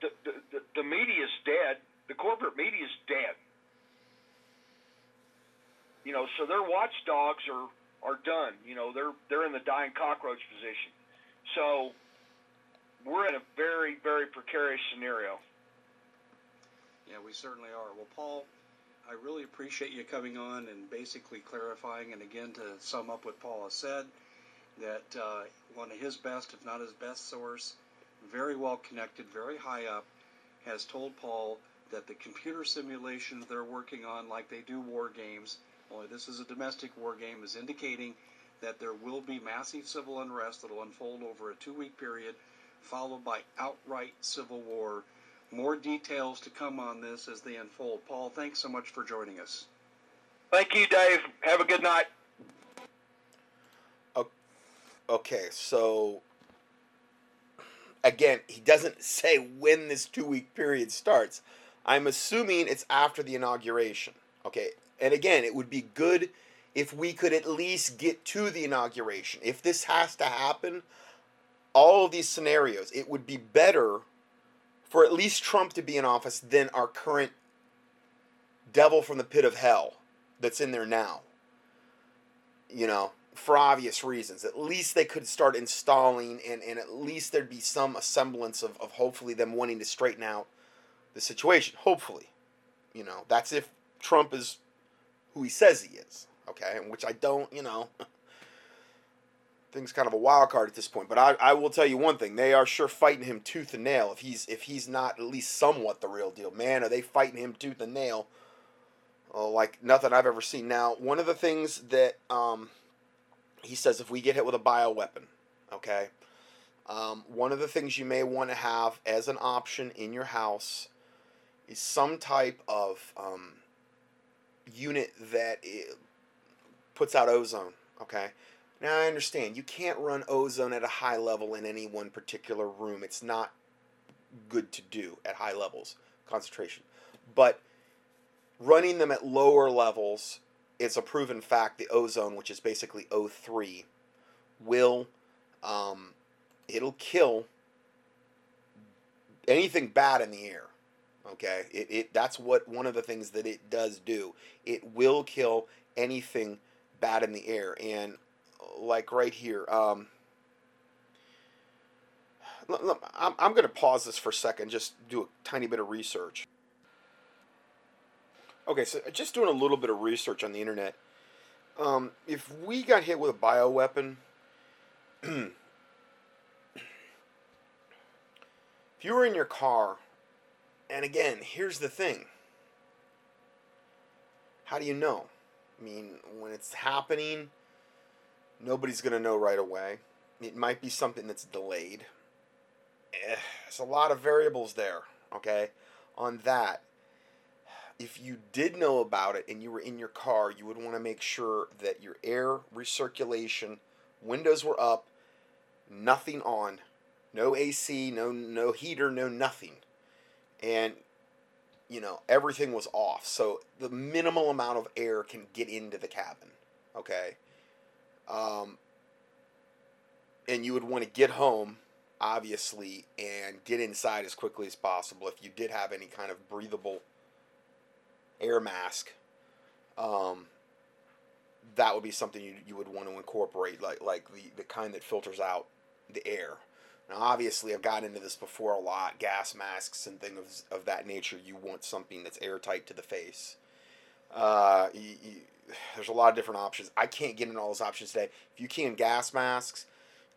the media's dead. The corporate media's dead. You know, so their watchdogs are done. You know, they're in the dying cockroach position. So we're in a very, very precarious scenario. Yeah, we certainly are. Well, Paul, I really appreciate you coming on and basically clarifying, and again, to sum up what Paul has said, that one of his best, if not his best source, very well connected, very high up, has told Paul that the computer simulation they're working on, like they do war games, only this is a domestic war game, is indicating that there will be massive civil unrest that will unfold over a 2-week period, followed by outright civil war. More details to come on this as they unfold. Paul, thanks so much for joining us. Thank you, Dave. Have a good night. Okay, so again, he doesn't say when this 2-week period starts. I'm assuming it's after the inauguration. Okay, and again, it would be good if we could at least get to the inauguration. If this has to happen, all of these scenarios, it would be better for at least Trump to be in office than our current devil from the pit of hell that's in there now. You know, for obvious reasons. At least they could start installing, and at least there'd be some semblance of hopefully them wanting to straighten out the situation. Hopefully. You know, that's if Trump is who he says he is. Okay, which I don't, you know. Thing's kind of a wild card at this point, but I will tell you one thing: they are sure fighting him tooth and nail. If he's not at least somewhat the real deal, man, are they fighting him tooth and nail like nothing I've ever seen. Now, one of the things that he says, if we get hit with a bioweapon, okay, one of the things you may want to have as an option in your house is some type of unit that puts out ozone. Okay. Now, I understand, you can't run ozone at a high level in any one particular room. It's not good to do at high levels, concentration. But running them at lower levels, it's a proven fact, the ozone, which is basically O3, will, it'll kill anything bad in the air, okay? That's what one of the things that it does do. It will kill anything bad in the air, and like right here, I'm going to pause this for a second, just do a tiny bit of research. Okay, so just doing a little bit of research on the internet. If we got hit with a bioweapon, if you were in your car, and again, here's the thing, how do you know? I mean, when it's happening, nobody's going to know right away. It might be something that's delayed. There's a lot of variables there, okay, on that. If you did know about it and you were in your car, you would want to make sure that your air recirculation, windows were up, nothing on, no AC, no heater, no nothing. And, you know, everything was off. So the minimal amount of air can get into the cabin, okay? And you would want to get home, obviously, and get inside as quickly as possible if you did have any kind of breathable air mask. That would be something you would want to incorporate, like the kind that filters out the air. Now, obviously, I've gotten into this before a lot, gas masks and things of that nature. You want something that's airtight to the face. There's a lot of different options. I can't get into all those options today. If you can, gas masks,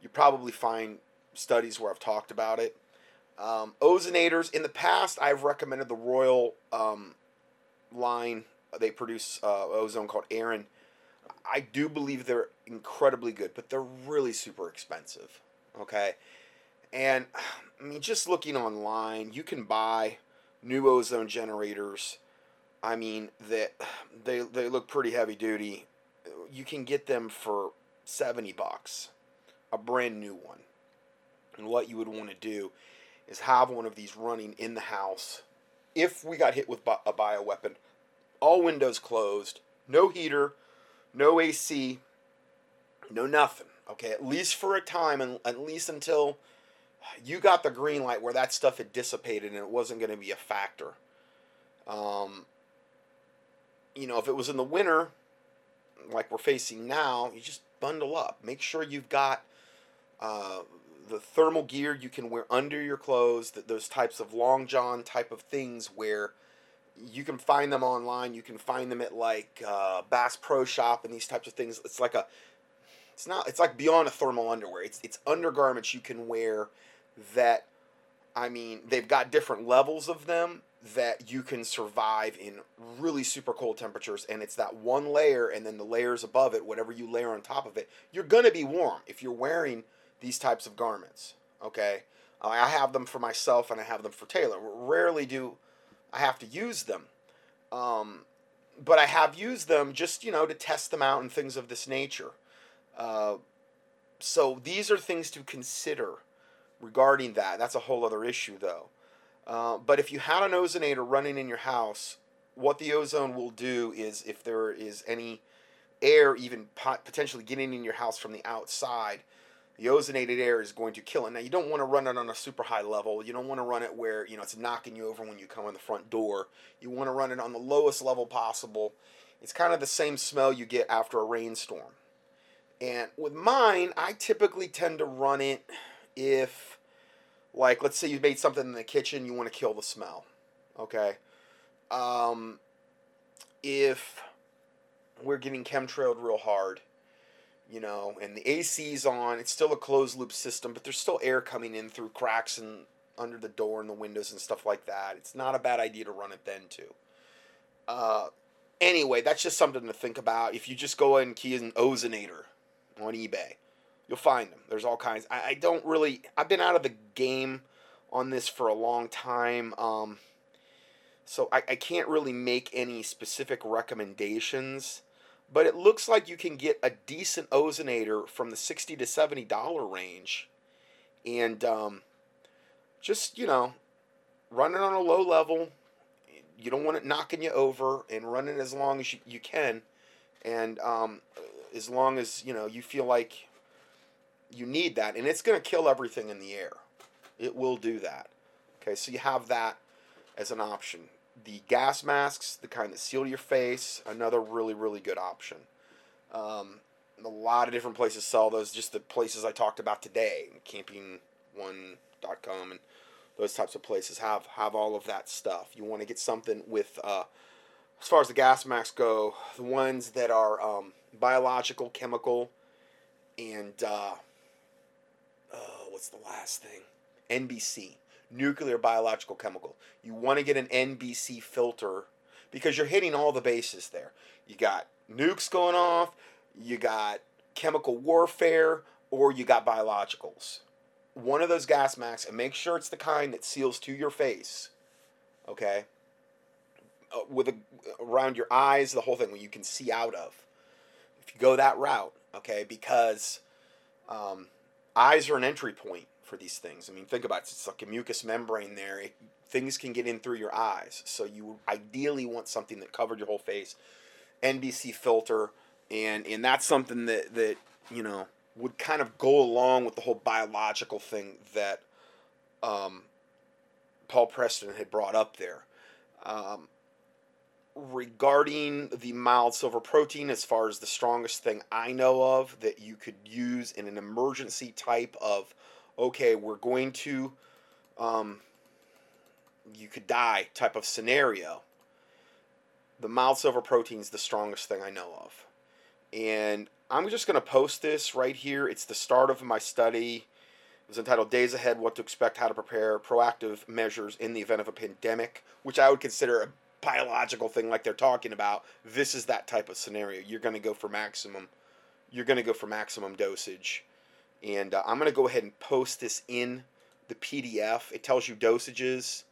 you probably find studies where I've talked about it. Ozonators, in the past, I've recommended the Royal line. They produce ozone called Aran. I do believe they're incredibly good, but they're really super expensive, okay? And, I mean, just looking online, you can buy new ozone generators. I mean, they look pretty heavy duty. You can get them for $70, a brand new one. And what you would want to do is have one of these running in the house. If we got hit with a bioweapon, all windows closed, no heater, no AC, no nothing, okay? At least for a time, and at least until you got the green light where that stuff had dissipated and it wasn't going to be a factor. You know, if it was in the winter, like we're facing now, you just bundle up. Make sure you've got the thermal gear you can wear under your clothes, those types of long john type of things where you can find them online. You can find them at like Bass Pro Shop and these types of things. It's like it's like beyond a thermal underwear. It's undergarments you can wear that, I mean, they've got different levels of them that you can survive in really super cold temperatures, and it's that one layer and then the layers above it, whatever you layer on top of it, you're going to be warm if you're wearing these types of garments, okay? I have them for myself and I have them for Taylor. Rarely do I have to use them, but I have used them just, you know, to test them out and things of this nature. So these are things to consider regarding that. That's a whole other issue, though. But if you had an ozonator running in your house, what the ozone will do is, if there is any air even potentially getting in your house from the outside, the ozonated air is going to kill it. Now, you don't want to run it on a super high level. You don't want to run it where, you know, it's knocking you over when you come in the front door. You want to run it on the lowest level possible. It's kind of the same smell you get after a rainstorm. And with mine, I typically tend to run it if... like, let's say you made something in the kitchen, you want to kill the smell, okay? If we're getting chemtrailed real hard, you know, and the AC's on, it's still a closed-loop system, but there's still air coming in through cracks and under the door and the windows and stuff like that. It's not a bad idea to run it then, too. Anyway, that's just something to think about. If you just go and key in ozonator on eBay, you'll find them. There's all kinds. I don't really... I've been out of the game on this for a long time. So I can't really make any specific recommendations. But it looks like you can get a decent ozonator from the $60 to $70 range. And just, you know, run it on a low level. You don't want it knocking you over. And run it as long as you can. And as long as, you know, you feel like... you need that, and it's going to kill everything in the air. It will do that. Okay, so you have that as an option. The gas masks, the kind that seal your face, another really, really good option. A lot of different places sell those, just the places I talked about today. Camping1.com and those types of places have all of that stuff. You want to get something with, as far as the gas masks go, the ones that are biological, chemical, and... what's the last thing? NBC. Nuclear, biological, chemical. You want to get an NBC filter because you're hitting all the bases there. You got nukes going off, you got chemical warfare, or you got biologicals. One of those gas masks, and make sure it's the kind that seals to your face, okay? Around your eyes, the whole thing, where you can see out of. If you go that route, okay, because... eyes are an entry point for these things. I mean, think about it. It's like a mucous membrane there. Things can get in through your eyes. So you ideally want something that covered your whole face. NBC filter. And that's something that, you know, would kind of go along with the whole biological thing that Paul Preston had brought up there. Regarding the mild silver protein, as far as the strongest thing I know of that you could use in an emergency type of, okay, we're going to, you could die type of scenario, the mild silver protein is the strongest thing I know of. And I'm just going to post this right here. It's the start of my study. It was entitled Days Ahead, What to Expect, How to Prepare, Proactive Measures in the Event of a Pandemic, which I would consider a biological thing like they're talking about, this is that type of scenario. You're going to go for maximum. You're going to go for maximum dosage. And I'm going to go ahead and post this in the PDF. It tells you dosages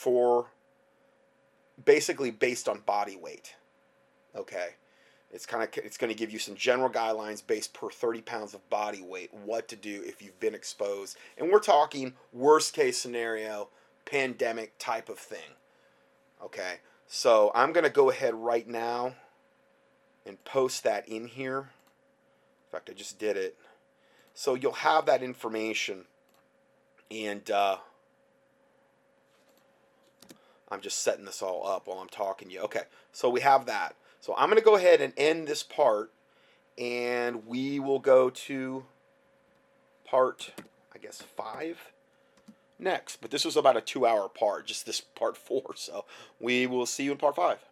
for basically based on body weight. Okay. It's going to give you some general guidelines based per 30 pounds of body weight, what to do if you've been exposed. And we're talking worst case scenario, pandemic type of thing. Okay. So I'm going to go ahead right now and post that in here. In fact, I just did it. So you'll have that information. And I'm just setting this all up while I'm talking to you. Okay, so we have that. So I'm going to go ahead and end this part, and we will go to part, I guess, 5 next. But this was about a 2-hour part, just this part 4. So we will see you in part 5.